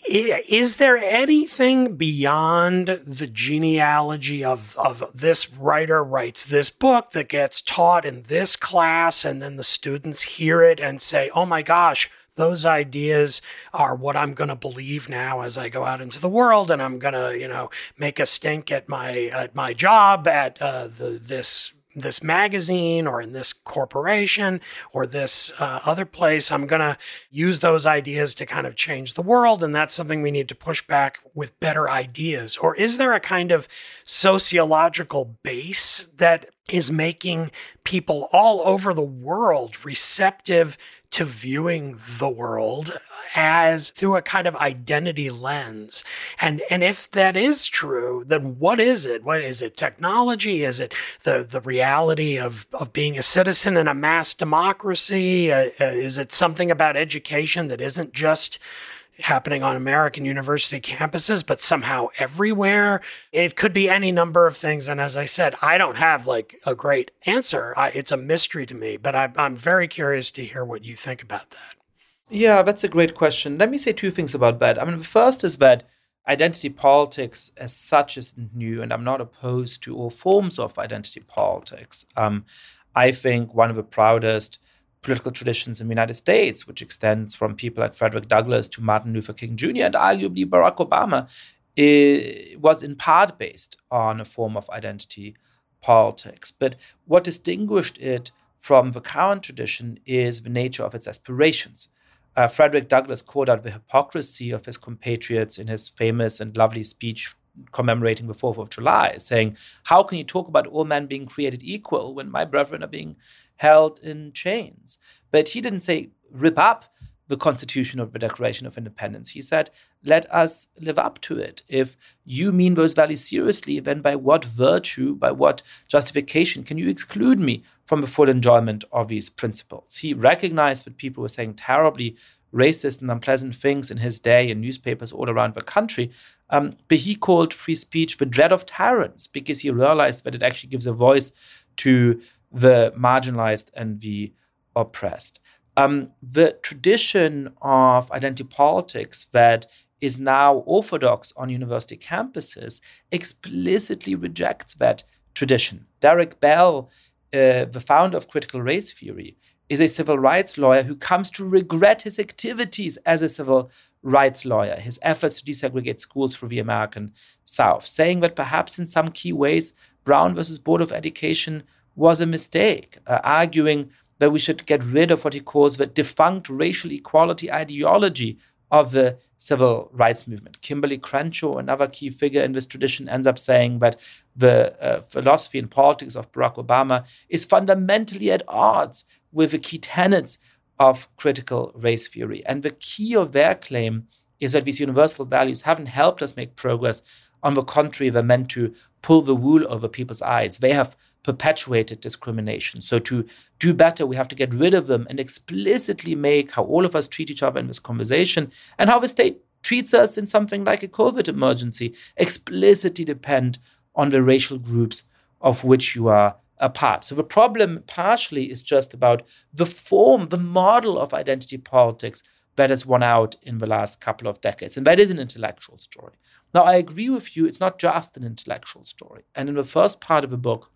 is there anything beyond the genealogy of, of this writer writes this book that gets taught in this class and then the students hear it and say, oh my gosh, Those ideas are what I'm going to believe now as I go out into the world, and I'm going to, you know, make a stink at my at my job, at uh, the this this magazine, or in this corporation, or this uh, other place. I'm going to use those ideas to kind of change the world. And that's something we need to push back with better ideas. Or is there a kind of sociological base that is making people all over the world receptive to viewing the world as through a kind of identity lens? And and if that is true, then what is it? What is it? Technology? Is it the the reality of, of being a citizen in a mass democracy? Uh, is it something about education that isn't just happening on American university campuses, but somehow everywhere? It could be any number of things. And as I said, I don't have like a great answer. I, it's a mystery to me, but I, I'm very curious to hear what you think about that. Yeah, that's a great question. Let me say two things about that. I mean, the first is that identity politics as such isn't new, and I'm not opposed to all forms of identity politics. Um, I think one of the proudest political traditions in the United States, which extends from people like Frederick Douglass to Martin Luther King Junior and arguably Barack Obama, was in part based on a form of identity politics. But what distinguished it from the current tradition is the nature of its aspirations. Uh, Frederick Douglass called out the hypocrisy of his compatriots in his famous and lovely speech commemorating the fourth of July, saying, "How can you talk about all men being created equal when my brethren are being held in chains?" But he didn't say, rip up the Constitution or the Declaration of Independence. He said, let us live up to it. If you mean those values seriously, then by what virtue, by what justification can you exclude me from the full enjoyment of these principles? He recognized that people were saying terribly racist and unpleasant things in his day in newspapers all around the country. Um, but he called free speech the dread of tyrants, because he realized that it actually gives a voice to the marginalized and the oppressed. Um, the tradition of identity politics that is now orthodox on university campuses explicitly rejects that tradition. Derek Bell, uh, the founder of Critical Race Theory, is a civil rights lawyer who comes to regret his activities as a civil rights lawyer, his efforts to desegregate schools for the American South, saying that perhaps in some key ways, Brown versus Board of Education was a mistake, uh, arguing that we should get rid of what he calls the defunct racial equality ideology of the civil rights movement. Kimberly Crenshaw, another key figure in this tradition, ends up saying that the uh, philosophy and politics of Barack Obama is fundamentally at odds with the key tenets of critical race theory. And the key of their claim is that these universal values haven't helped us make progress. On the contrary, they're meant to pull the wool over people's eyes. They have perpetuated discrimination. So to do better, we have to get rid of them and explicitly make how all of us treat each other in this conversation and how the state treats us in something like a COVID emergency explicitly depend on the racial groups of which you are a part. So the problem partially is just about the form, the model of identity politics that has won out in the last couple of decades. And that is an intellectual story. Now, I agree with you, it's not just an intellectual story. And in the first part of the book,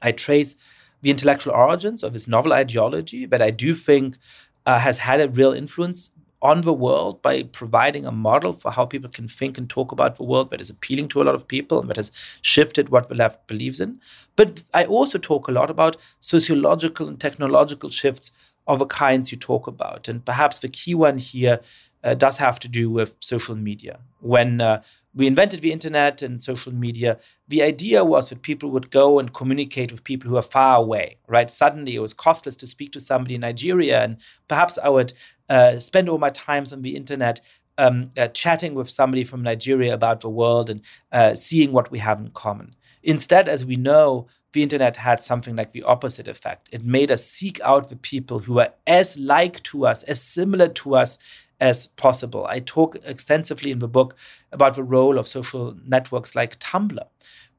I trace the intellectual origins of this novel ideology that I do think uh, has had a real influence on the world by providing a model for how people can think and talk about the world that is appealing to a lot of people and that has shifted what the left believes in. But I also talk a lot about sociological and technological shifts of the kinds you talk about. And perhaps the key one here uh, does have to do with social media. When uh, we invented the internet and social media, the idea was that people would go and communicate with people who are far away, right? Suddenly it was costless to speak to somebody in Nigeria, and perhaps I would uh, spend all my time on the internet um, uh, chatting with somebody from Nigeria about the world and uh, seeing what we have in common. Instead, as we know, the internet had something like the opposite effect. It made us seek out the people who are as like to us, as similar to us as possible. I talk extensively in the book about the role of social networks like Tumblr,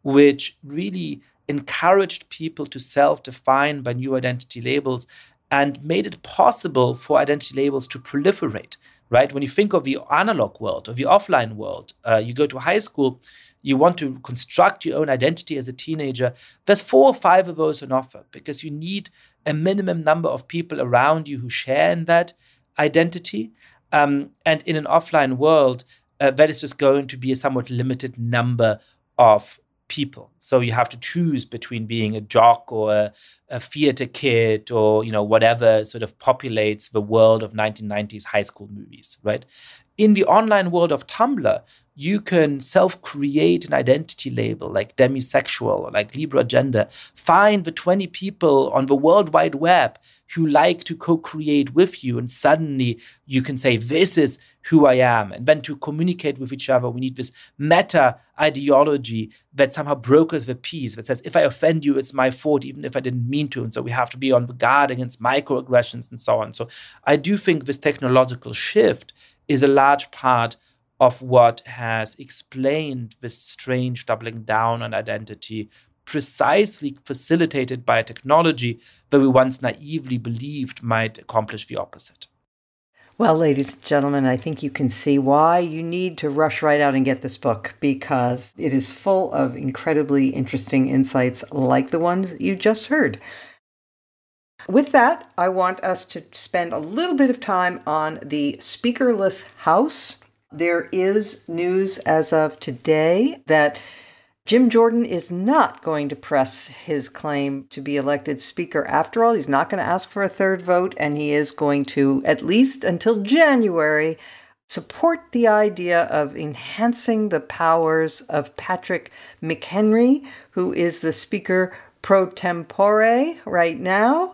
which really encouraged people to self-define by new identity labels and made it possible for identity labels to proliferate, right? When you think of the analog world, of the offline world, uh, you go to high school, you want to construct your own identity as a teenager, there's four or five of those on offer because you need a minimum number of people around you who share in that identity. Um, and in an offline world, uh, that is just going to be a somewhat limited number of people. So you have to choose between being a jock or a, a theater kid or, you know, whatever sort of populates the world of nineteen nineties high school movies, right? In the online world of Tumblr, you can self-create an identity label like demisexual or like Libra gender. Find the twenty people on the World Wide Web who like to co-create with you, and suddenly you can say, this is who I am. And then to communicate with each other, we need this meta ideology that somehow brokers the peace, that says, if I offend you, it's my fault, even if I didn't mean to. And so we have to be on the guard against microaggressions and so on. So I do think this technological shift is a large part of what has explained this strange doubling down on identity, precisely facilitated by a technology that we once naively believed might accomplish the opposite. Well, ladies and gentlemen, I think you can see why you need to rush right out and get this book, because it is full of incredibly interesting insights like the ones you just heard. With that, I want us to spend a little bit of time on the speakerless house. There is news as of today that Jim Jordan is not going to press his claim to be elected speaker after all. He's not going to ask for a third vote, and he is going to, at least until January, support the idea of enhancing the powers of Patrick McHenry, who is the speaker pro tempore right now.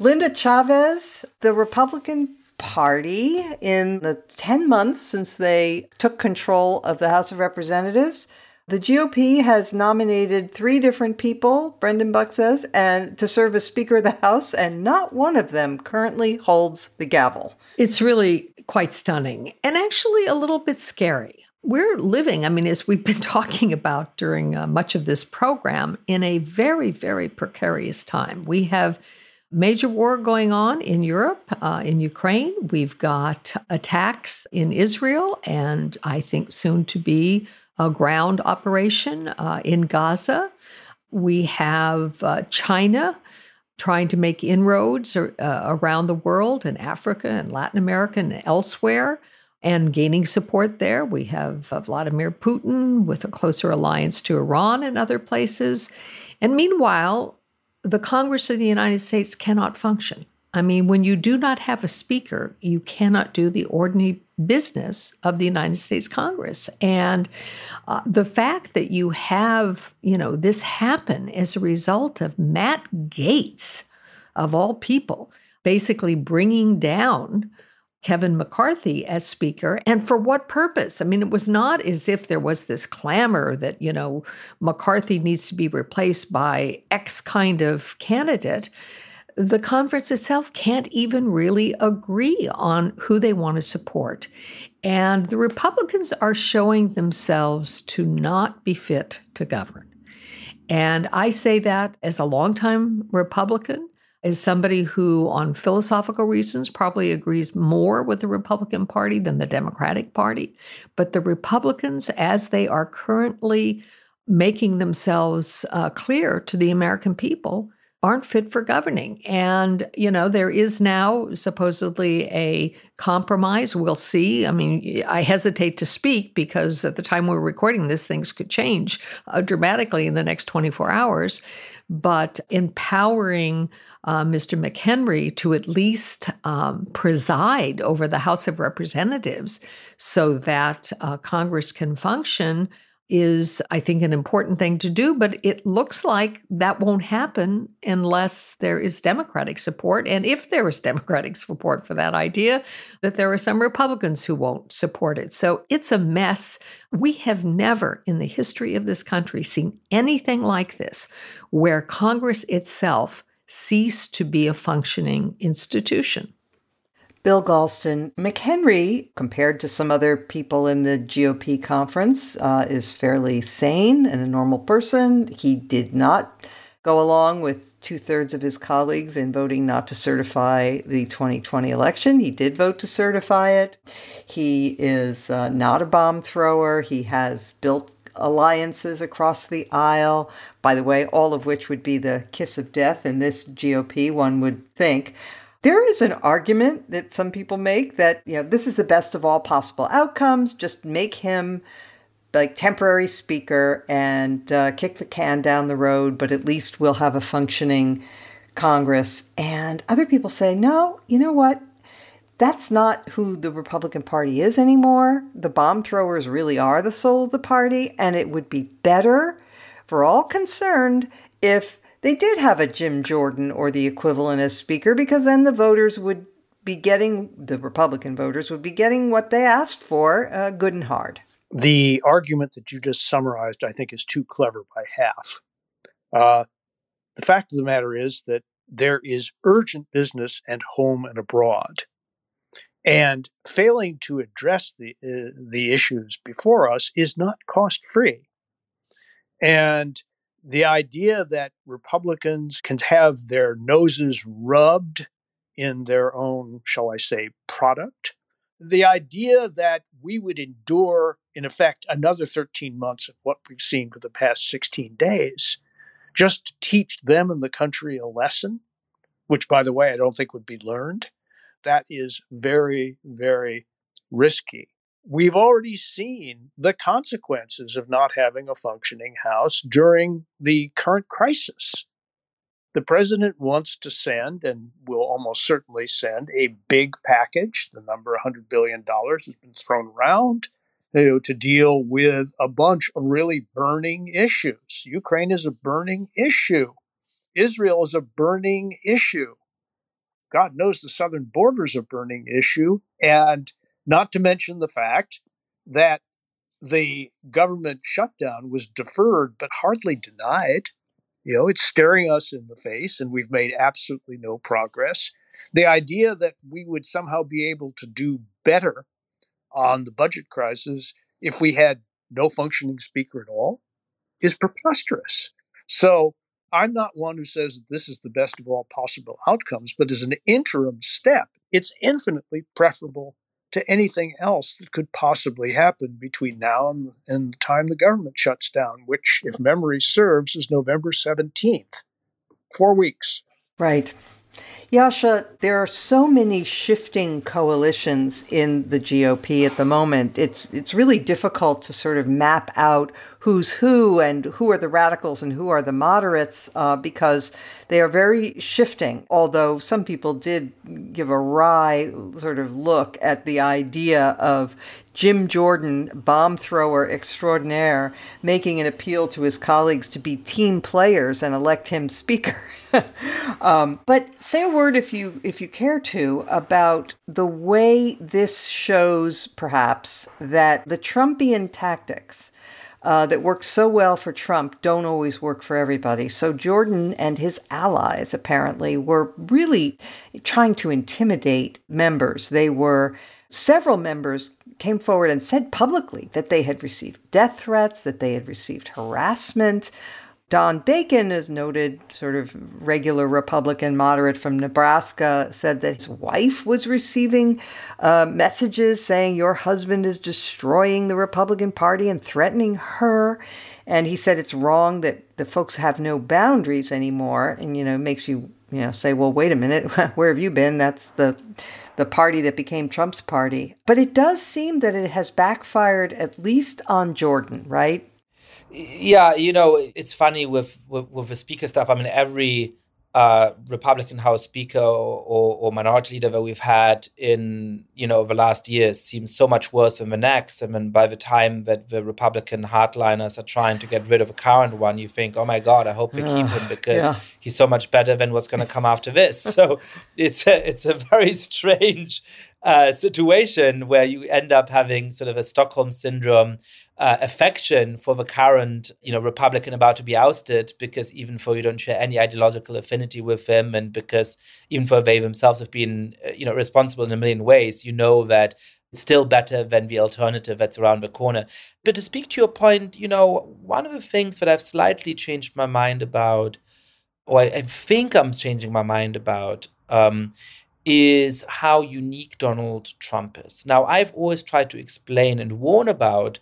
Linda Chavez, the Republican Party, in the ten months since they took control of the House of Representatives, the G O P has nominated three different people, Brendan Buck says, and to serve as Speaker of the House, and not one of them currently holds the gavel. It's really quite stunning and actually a little bit scary. We're living, I mean, as we've been talking about during uh, much of this program, in a very, very precarious time. We have major war going on in Europe, uh, in Ukraine. We've got attacks in Israel, and I think soon to be a ground operation uh, in Gaza. We have uh, China trying to make inroads or, uh, around the world, in Africa and Latin America and elsewhere, and gaining support there. We have uh, Vladimir Putin with a closer alliance to Iran and other places. And meanwhile, the Congress of the United States cannot function. I mean, when you do not have a speaker, you cannot do the ordinary business of the United States Congress. And uh, the fact that you have, you know, this happen as a result of Matt Gaetz, of all people, basically bringing down Kevin McCarthy as speaker. And for what purpose? I mean, it was not as if there was this clamor that, you know, McCarthy needs to be replaced by X kind of candidate. The conference itself can't even really agree on who they want to support. And the Republicans are showing themselves to not be fit to govern. And I say that as a longtime Republican, is somebody who, on philosophical reasons, probably agrees more with the Republican Party than the Democratic Party. But the Republicans, as they are currently making themselves uh, clear to the American people, aren't fit for governing. And, you know, there is now supposedly a compromise. We'll see. I mean, I hesitate to speak because at the time we're recording this, things could change uh, dramatically in the next twenty-four hours. But empowering uh, Mister McHenry to at least um, preside over the House of Representatives so that uh, Congress can function is, I think, an important thing to do. But it looks like that won't happen unless there is Democratic support. And if there is Democratic support for that idea, that there are some Republicans who won't support it. So it's a mess. We have never in the history of this country seen anything like this, where Congress itself ceased to be a functioning institution. Bill Galston, McHenry, compared to some other people in the G O P conference, uh, is fairly sane and a normal person. He did not go along with two-thirds of his colleagues in voting not to certify the twenty twenty election. He did vote to certify it. He is uh, not a bomb thrower. He has built alliances across the aisle, by the way, all of which would be the kiss of death in this G O P, one would think. There is an argument that some people make that, you know, this is the best of all possible outcomes. Just make him like temporary speaker and uh, kick the can down the road, but at least we'll have a functioning Congress. And other people say, no, you know what? That's not who the Republican Party is anymore. The bomb throwers really are the soul of the party, and it would be better for all concerned if they did have a Jim Jordan or the equivalent as speaker, because then the voters would be getting, the Republican voters would be getting what they asked for, uh, good and hard. The argument that you just summarized, I think, is too clever by half. Uh, the fact of the matter is that there is urgent business at home and abroad. And failing to address the uh, the issues before us is not cost-free. And the idea that Republicans can have their noses rubbed in their own, shall I say, product, the idea that we would endure, in effect, another thirteen months of what we've seen for the past sixteen days, just to teach them and the country a lesson, which, by the way, I don't think would be learned, that is very, very risky. We've already seen the consequences of not having a functioning House during the current crisis. The president wants to send, and will almost certainly send, a big package. The number one hundred billion dollars has been thrown around, you know, to deal with a bunch of really burning issues. Ukraine is a burning issue. Israel is a burning issue. God knows the southern border is a burning issue, and not to mention the fact that the government shutdown was deferred but hardly denied. You know, it's staring us in the face, and we've made absolutely no progress. The idea that we would somehow be able to do better on the budget crisis if we had no functioning speaker at all is preposterous. So I'm not one who says this is the best of all possible outcomes, but as an interim step, it's infinitely preferable to anything else that could possibly happen between now and, and the time the government shuts down, which, if memory serves, is November seventeenth, four weeks. Right. Yascha, there are so many shifting coalitions in the G O P at the moment. It's it's really difficult to sort of map out who's who and who are the radicals and who are the moderates uh, because they are very shifting, although some people did give a wry sort of look at the idea of Jim Jordan, bomb thrower extraordinaire, making an appeal to his colleagues to be team players and elect him speaker. um, but say a word, if you if you care to, about the way this shows, perhaps, that the Trumpian tactics uh, that work so well for Trump don't always work for everybody. So Jordan and his allies, apparently, were really trying to intimidate members. They were... Several members came forward and said publicly that they had received death threats, that they had received harassment. Don Bacon, as noted, sort of regular Republican moderate from Nebraska, said that his wife was receiving uh, messages saying, your husband is destroying the Republican Party and threatening her. And he said it's wrong that the folks have no boundaries anymore. And, you know, makes you, you know, say, well, wait a minute, where have you been? That's the... the party that became Trump's party. But it does seem that it has backfired, at least on Jordan, right? Yeah, you know, it's funny with with, with the speaker stuff. I mean, every uh, Republican House speaker or, or minority leader that we've had in, you know, the last years seems so much worse than the next. I mean, by the time that the Republican hardliners are trying to get rid of a current one, you think, oh my God, I hope they uh, keep him because yeah. he's so much better than what's going to come after this. So it's a, it's a very strange uh, situation where you end up having sort of a Stockholm syndrome Uh, affection for the current, you know, Republican about to be ousted, because even though you don't share any ideological affinity with them, and because even though they themselves have been, you know, responsible in a million ways, you know that it's still better than the alternative that's around the corner. But to speak to your point, you know, one of the things that I've slightly changed my mind about, or I, I think I'm changing my mind about, um, is how unique Donald Trump is. Now, I've always tried to explain and warn about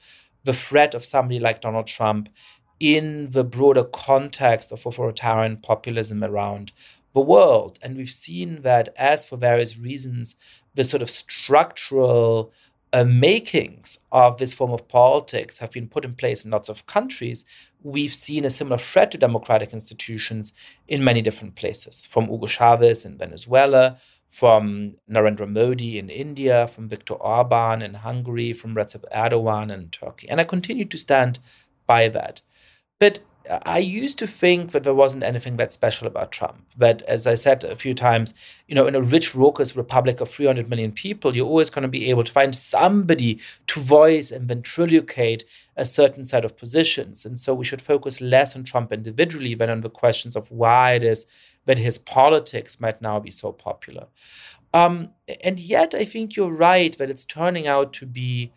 the threat of somebody like Donald Trump in the broader context of authoritarian populism around the world. And we've seen that as, for various reasons, the sort of structural uh, makings of this form of politics have been put in place in lots of countries, we've seen a similar threat to democratic institutions in many different places, from Hugo Chavez in Venezuela, from Narendra Modi in India, from Viktor Orban in Hungary, from Recep Erdogan in Turkey. And I continue to stand by that. But I used to think that there wasn't anything that special about Trump, that, as I said a few times, you know, in a rich, raucous republic of three hundred million people, you're always going to be able to find somebody to voice and ventriloquate a certain set of positions. And so we should focus less on Trump individually than on the questions of why it is that his politics might now be so popular. Um, and yet I think you're right that it's turning out to be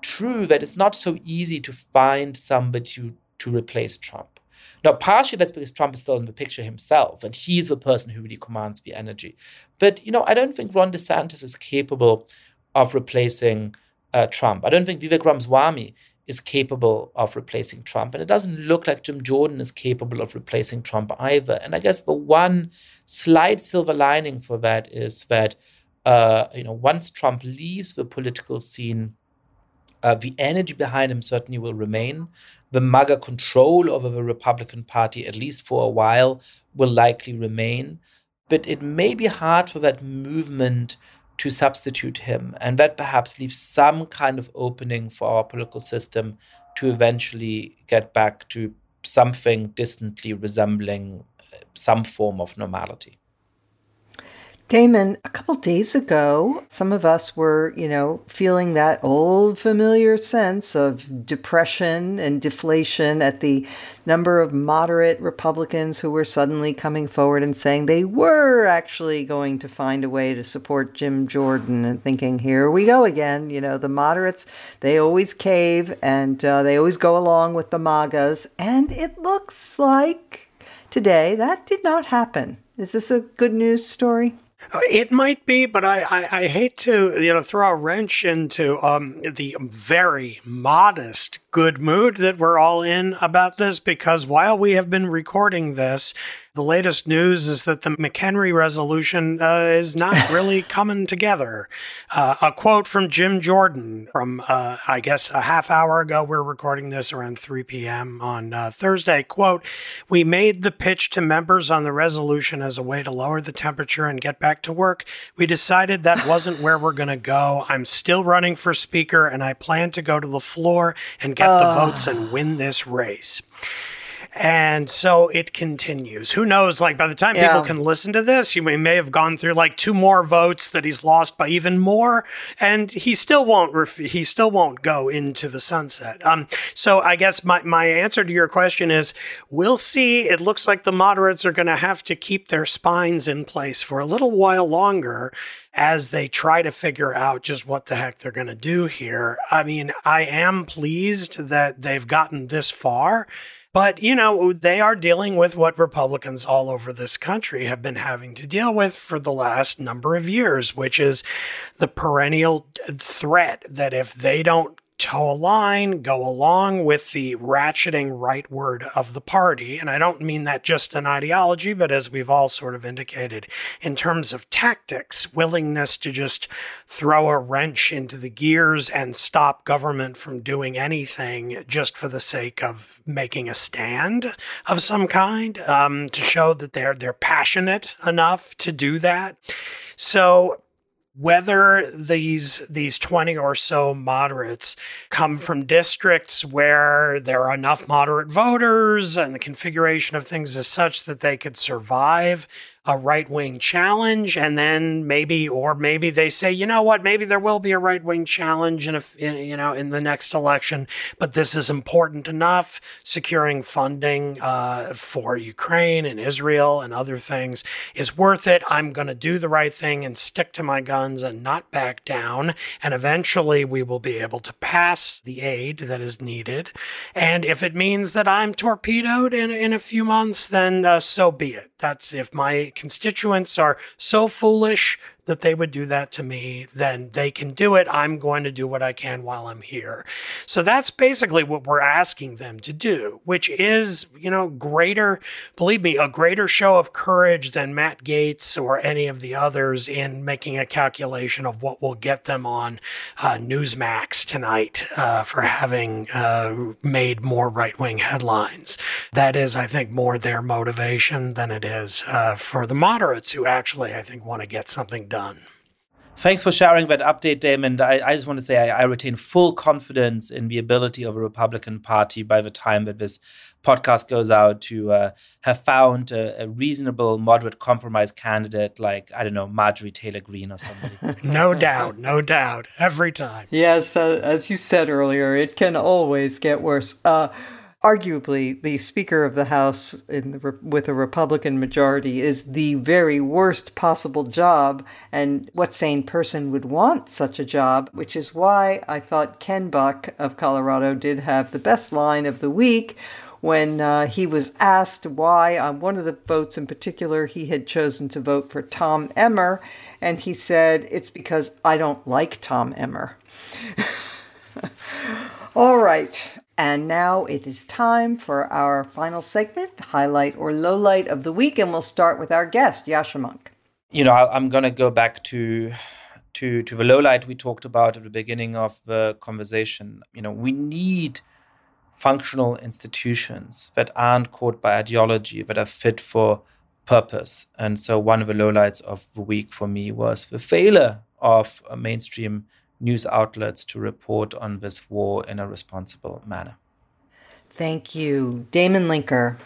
true that it's not so easy to find somebody who to replace Trump. Now, partially that's because Trump is still in the picture himself, and he's the person who really commands the energy. But, you know, I don't think Ron DeSantis is capable of replacing uh, Trump. I don't think Vivek Ramaswamy is capable of replacing Trump. And it doesn't look like Jim Jordan is capable of replacing Trump either. And I guess the one slight silver lining for that is that, uh, you know, once Trump leaves the political scene, Uh, the energy behind him certainly will remain. The MAGA control over the Republican Party, at least for a while, will likely remain. But it may be hard for that movement to substitute him. And that perhaps leaves some kind of opening for our political system to eventually get back to something distantly resembling some form of normality. Damon, a couple days ago, some of us were, you know, feeling that old familiar sense of depression and deflation at the number of moderate Republicans who were suddenly coming forward and saying they were actually going to find a way to support Jim Jordan, and thinking, here we go again. You know, the moderates, they always cave and uh, they always go along with the MAGAs. And it looks like today that did not happen. Is this a good news story? It might be, but I, I, I hate to, you know, throw a wrench into um, the very modest good mood that we're all in about this, because while we have been recording this, the latest news is that the McHenry resolution uh, is not really coming together. Uh, a quote from Jim Jordan from, uh, I guess, a half hour ago. We're recording this around three p.m. on uh, Thursday. Quote, "We made the pitch to members on the resolution as a way to lower the temperature and get back to work. We decided that wasn't where we're going to go. I'm still running for speaker, and I plan to go to the floor and get uh. the votes and win this race." And so it continues. Who knows? Like, by the time yeah. people can listen to this, he may have gone through like two more votes that he's lost by even more, and he still won't. Ref- he still won't go into the sunset. Um. So I guess my my answer to your question is, we'll see. It looks like the moderates are going to have to keep their spines in place for a little while longer as they try to figure out just what the heck they're going to do here. I mean, I am pleased that they've gotten this far. But, you know, they are dealing with what Republicans all over this country have been having to deal with for the last number of years, which is the perennial threat that if they don't toe a line, go along with the ratcheting rightward of the party. And I don't mean that just an ideology, but as we've all sort of indicated, in terms of tactics, willingness to just throw a wrench into the gears and stop government from doing anything just for the sake of making a stand of some kind, um, to show that they're they're passionate enough to do that. So whether these these twenty or so moderates come from districts where there are enough moderate voters and the configuration of things is such that they could survive a right-wing challenge, and then maybe, or maybe they say, you know what, maybe there will be a right-wing challenge in, a, in, you know, in the next election, but this is important enough, securing funding uh, for Ukraine and Israel and other things is worth it. I'm going to do the right thing and stick to my guns and not back down, and eventually we will be able to pass the aid that is needed. And if it means that I'm torpedoed in, in a few months, then uh, so be it. That's if my constituents are so foolish that they would do that to me, then they can do it. I'm going to do what I can while I'm here. So that's basically what we're asking them to do, which is, you know, greater, believe me, a greater show of courage than Matt Gaetz or any of the others in making a calculation of what will get them on uh, Newsmax tonight uh, for having uh, made more right-wing headlines. That is, I think, more their motivation than it is uh, for the moderates who actually, I think, want to get something done. Done. Thanks for sharing that update, Damon. I, I just want to say I, I retain full confidence in the ability of a Republican Party by the time that this podcast goes out to uh, have found a, a reasonable moderate compromise candidate like, I don't know, Marjorie Taylor Greene or somebody. No doubt, no doubt, every time. Yes, uh, as you said earlier, it can always get worse. Uh, Arguably, the Speaker of the House in the, with a Republican majority is the very worst possible job, and what sane person would want such a job, which is why I thought Ken Buck of Colorado did have the best line of the week when uh, he was asked why, on one of the votes in particular, he had chosen to vote for Tom Emmer, and he said, "It's because I don't like Tom Emmer." All right. And now it is time for our final segment, highlight or lowlight of the week, and we'll start with our guest, Yascha Mounk. You know, I'm going to go back to, to to the lowlight we talked about at the beginning of the conversation. You know, we need functional institutions that aren't caught by ideology, that are fit for purpose. And so one of the lowlights of the week for me was the failure of a mainstream news outlets to report on this war in a responsible manner. Thank you. Damon Linker.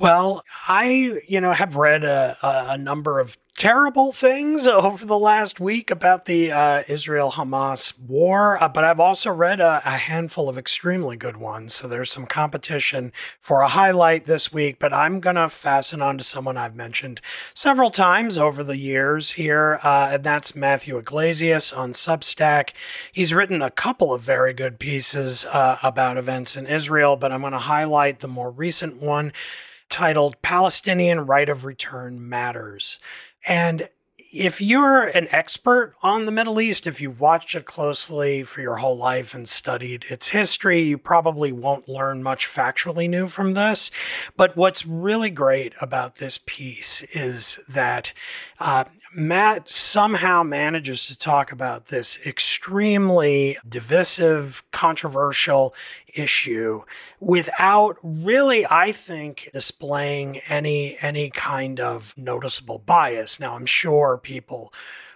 Well, I, you know, have read a, a number of terrible things over the last week about the uh, Israel-Hamas war, uh, but I've also read a, a handful of extremely good ones. So there's some competition for a highlight this week, but I'm going to fasten on to someone I've mentioned several times over the years here, uh, and that's Matthew Iglesias on Substack. He's written a couple of very good pieces uh, about events in Israel, but I'm going to highlight the more recent one titled "Palestinian Right of Return Matters." And if you're an expert on the Middle East, if you've watched it closely for your whole life and studied its history, you probably won't learn much factually new from this. But what's really great about this piece is that uh, Matt somehow manages to talk about this extremely divisive, controversial issue without really, I think, displaying any any kind of noticeable bias. Now, I'm sure people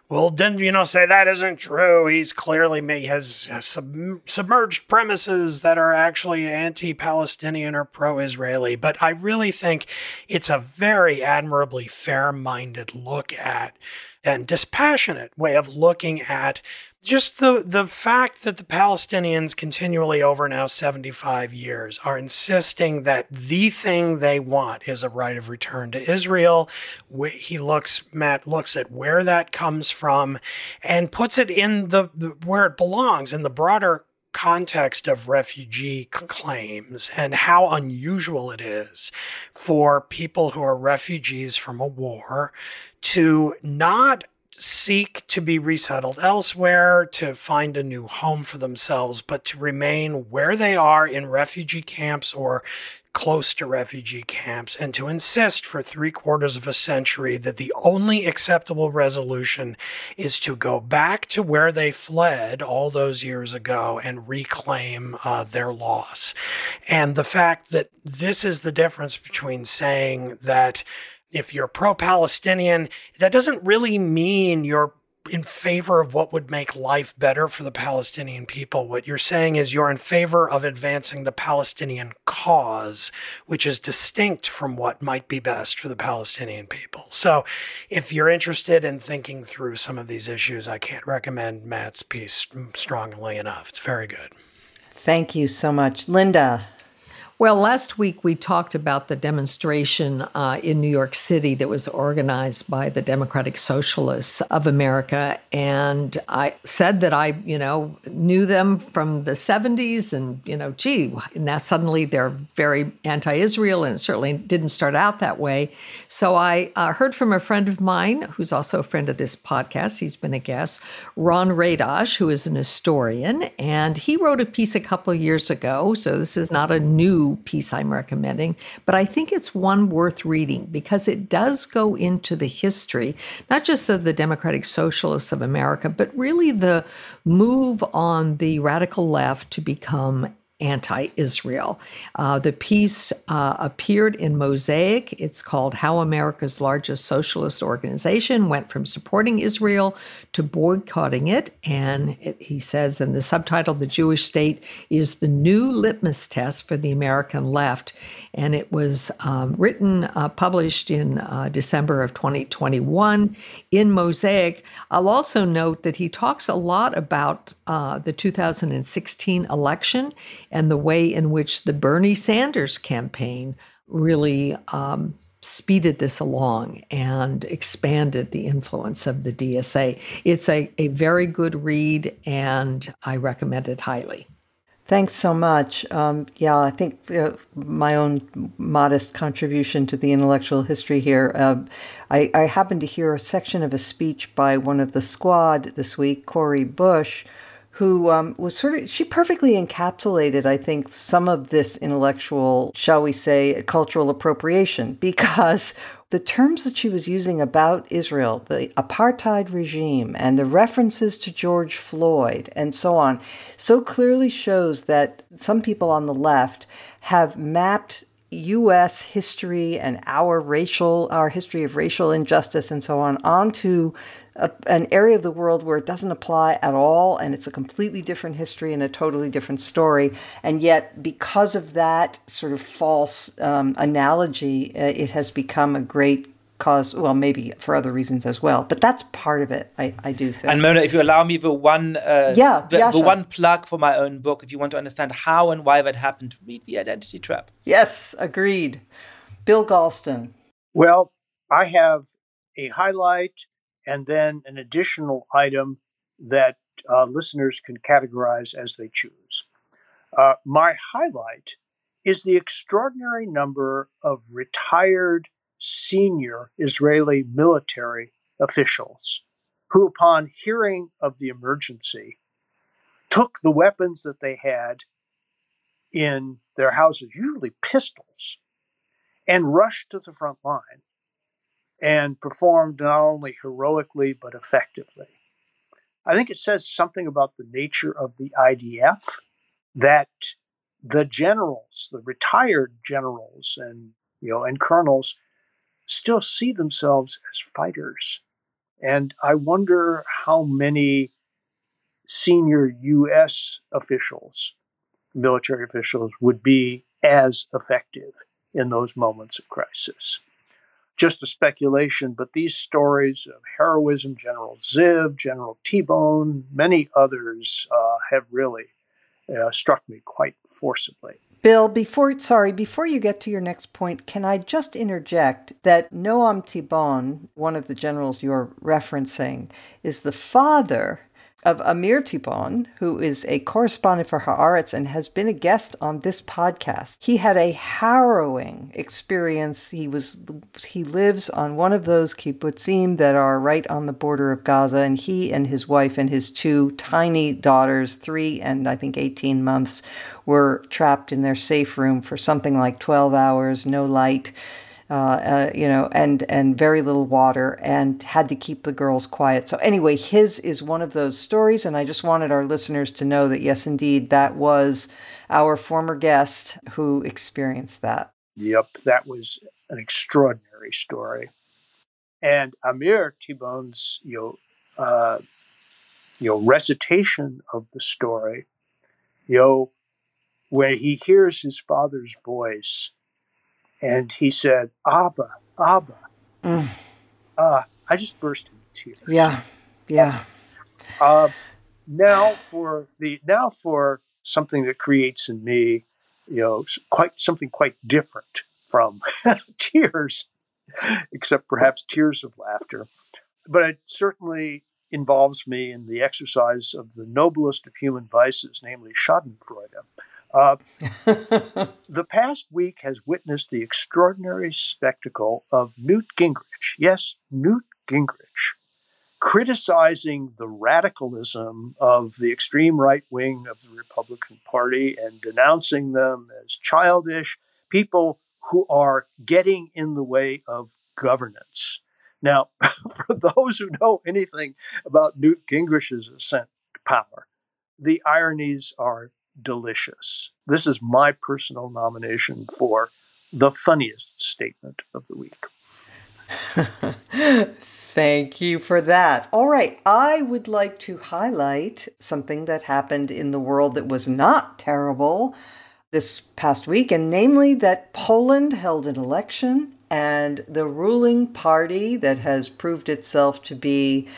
will, didn't, you know, say that isn't true. He's clearly made, has sub, submerged premises that are actually anti-Palestinian or pro-Israeli. But I really think it's a very admirably fair-minded look at and dispassionate way of looking at just the, the fact that the Palestinians continually over now seventy-five years are insisting that the thing they want is a right of return to Israel. He looks, Matt looks at where that comes from and puts it in the, the where it belongs in the broader context of refugee claims and how unusual it is for people who are refugees from a war to not seek to be resettled elsewhere, to find a new home for themselves, but to remain where they are in refugee camps or close to refugee camps, and to insist for three quarters of a century that the only acceptable resolution is to go back to where they fled all those years ago and reclaim uh, their loss. And the fact that this is the difference between saying that if you're pro-Palestinian, that doesn't really mean you're in favor of what would make life better for the Palestinian people. What you're saying is you're in favor of advancing the Palestinian cause, which is distinct from what might be best for the Palestinian people. So if you're interested in thinking through some of these issues, I can't recommend Matt's piece strongly enough. It's very good. Thank you so much. Linda. Well, last week we talked about the demonstration uh, in New York City that was organized by the Democratic Socialists of America. And I said that I, you know, knew them from the seventies and, you know, gee, now suddenly they're very anti-Israel, and it certainly didn't start out that way. So I uh, heard from a friend of mine who's also a friend of this podcast. He's been a guest, Ron Radash, who is an historian, and he wrote a piece a couple of years ago. So this is not a new piece I'm recommending, but I think it's one worth reading because it does go into the history, not just of the Democratic Socialists of America, but really the move on the radical left to become anti-Israel. Uh, the piece uh, appeared in Mosaic. It's called How America's Largest Socialist Organization Went from Supporting Israel to Boycotting It. And it, he says in the subtitle, The Jewish State is the New Litmus Test for the American Left. And it was um, written, uh, published in uh, December of twenty twenty-one in Mosaic. I'll also note that he talks a lot about uh, the two thousand sixteen election and the way in which the Bernie Sanders campaign really um, speeded this along and expanded the influence of the D S A. It's a, a very good read, and I recommend it highly. Thanks so much. Um, yeah, I think uh, my own modest contribution to the intellectual history here. Uh, I, I happened to hear a section of a speech by one of the squad this week, Cori Bush, who um, was sort of, she perfectly encapsulated, I think, some of this intellectual, shall we say, cultural appropriation, because the terms that she was using about Israel, the apartheid regime, and the references to George Floyd, and so on, so clearly shows that some people on the left have mapped U S history and our racial, our history of racial injustice and so on, onto a, an area of the world where it doesn't apply at all, and it's a completely different history and a totally different story. And yet, because of that sort of false um, analogy, uh, it has become a great cause, well, maybe for other reasons as well, but that's part of it, I, I do think. And Mona, if you allow me the one uh, yeah, the, the one plug for my own book, if you want to understand how and why that happened, read The Identity Trap. Yes, agreed. Bill Galston. Well, I have a highlight and then an additional item that uh, listeners can categorize as they choose. Uh, my highlight is the extraordinary number of retired senior Israeli military officials who, upon hearing of the emergency, took the weapons that they had in their houses, usually pistols, and rushed to the front line and performed not only heroically but effectively. I think it says something about the nature of the I D F that the generals, the retired generals and, you know, and colonels, still see themselves as fighters. And I wonder how many senior U S officials, military officials, would be as effective in those moments of crisis. Just a speculation, but these stories of heroism, General Ziv, General T-Bone, many others uh, have really uh, struck me quite forcibly. Bill, before sorry, before you get to your next point, can I just interject that Noam Tibon, one of the generals you're referencing, is the father of Amir Tibon, who is a correspondent for Haaretz and has been a guest on this podcast. He had a harrowing experience. He was he lives on one of those kibbutzim that are right on the border of Gaza, and he and his wife and his two tiny daughters, three and I think eighteen months, were trapped in their safe room for something like twelve hours, no light, Uh, uh, you know, and, and very little water, and had to keep the girls quiet. So anyway, his is one of those stories, and I just wanted our listeners to know that, yes, indeed, that was our former guest who experienced that. Yep, that was an extraordinary story. And Amir Tibon's, you know, uh, you know, recitation of the story, you know, where he hears his father's voice, and he said, Abba, Abba. Mm. Uh, I just burst into tears. Yeah, yeah. Uh, now for the now for something that creates in me you know, quite something quite different from tears, except perhaps tears of laughter. But it certainly involves me in the exercise of the noblest of human vices, namely Schadenfreude. Uh, the past week has witnessed the extraordinary spectacle of Newt Gingrich, yes, Newt Gingrich, criticizing the radicalism of the extreme right wing of the Republican Party and denouncing them as childish people who are getting in the way of governance. Now, for those who know anything about Newt Gingrich's ascent to power, the ironies are delicious. This is my personal nomination for the funniest statement of the week. Thank you for that. All right. I would like to highlight something that happened in the world that was not terrible this past week, and namely that Poland held an election, and the ruling party that has proved itself to be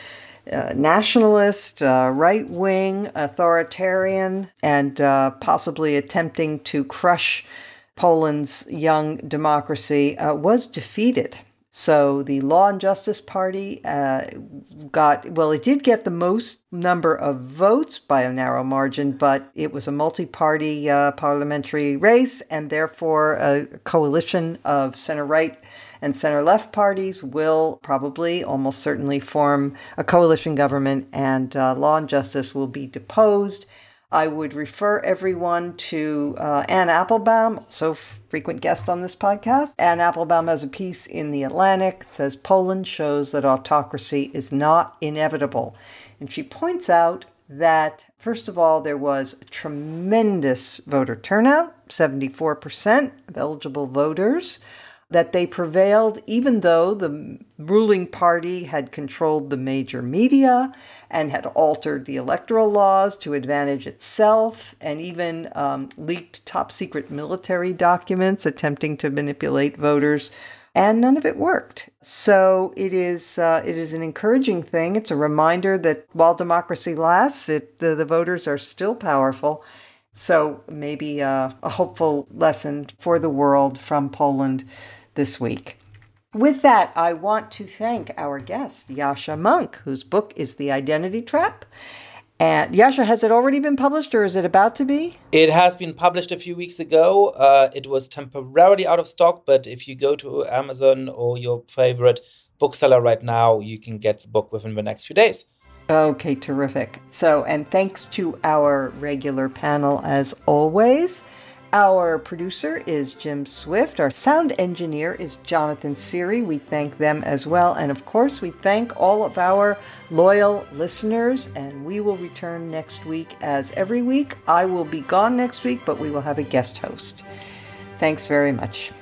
uh, nationalist, uh, right-wing, authoritarian, and uh, possibly attempting to crush Poland's young democracy, uh, was defeated. So the Law and Justice Party uh, got, well, it did get the most number of votes by a narrow margin, but it was a multi-party uh, parliamentary race, and therefore a coalition of center-right and center-left parties will probably almost certainly form a coalition government, and uh, Law and Justice will be deposed. I would refer everyone to uh, Ann Applebaum, also frequent guest on this podcast. Ann Applebaum has a piece in The Atlantic that says Poland shows that autocracy is not inevitable. And she points out that, first of all, there was tremendous voter turnout, seventy-four percent of eligible voters, that they prevailed even though the ruling party had controlled the major media and had altered the electoral laws to advantage itself, and even um, leaked top-secret military documents attempting to manipulate voters, and none of it worked. So it is uh, it is an encouraging thing. It's a reminder that while democracy lasts, it, the, the voters are still powerful. So maybe uh, a hopeful lesson for the world from Poland this week. With that, I want to thank our guest, Yascha Mounk, whose book is The Identity Trap. And Yascha, has it already been published, or is it about to be? It has been published a few weeks ago. Uh, it was temporarily out of stock, but if you go to Amazon or your favorite bookseller right now, you can get the book within the next few days. Okay, terrific. So, and thanks to our regular panel as always. Our producer is Jim Swift. Our sound engineer is Jonathan Seary. We thank them as well. And of course, we thank all of our loyal listeners. And we will return next week as every week. I will be gone next week, but we will have a guest host. Thanks very much.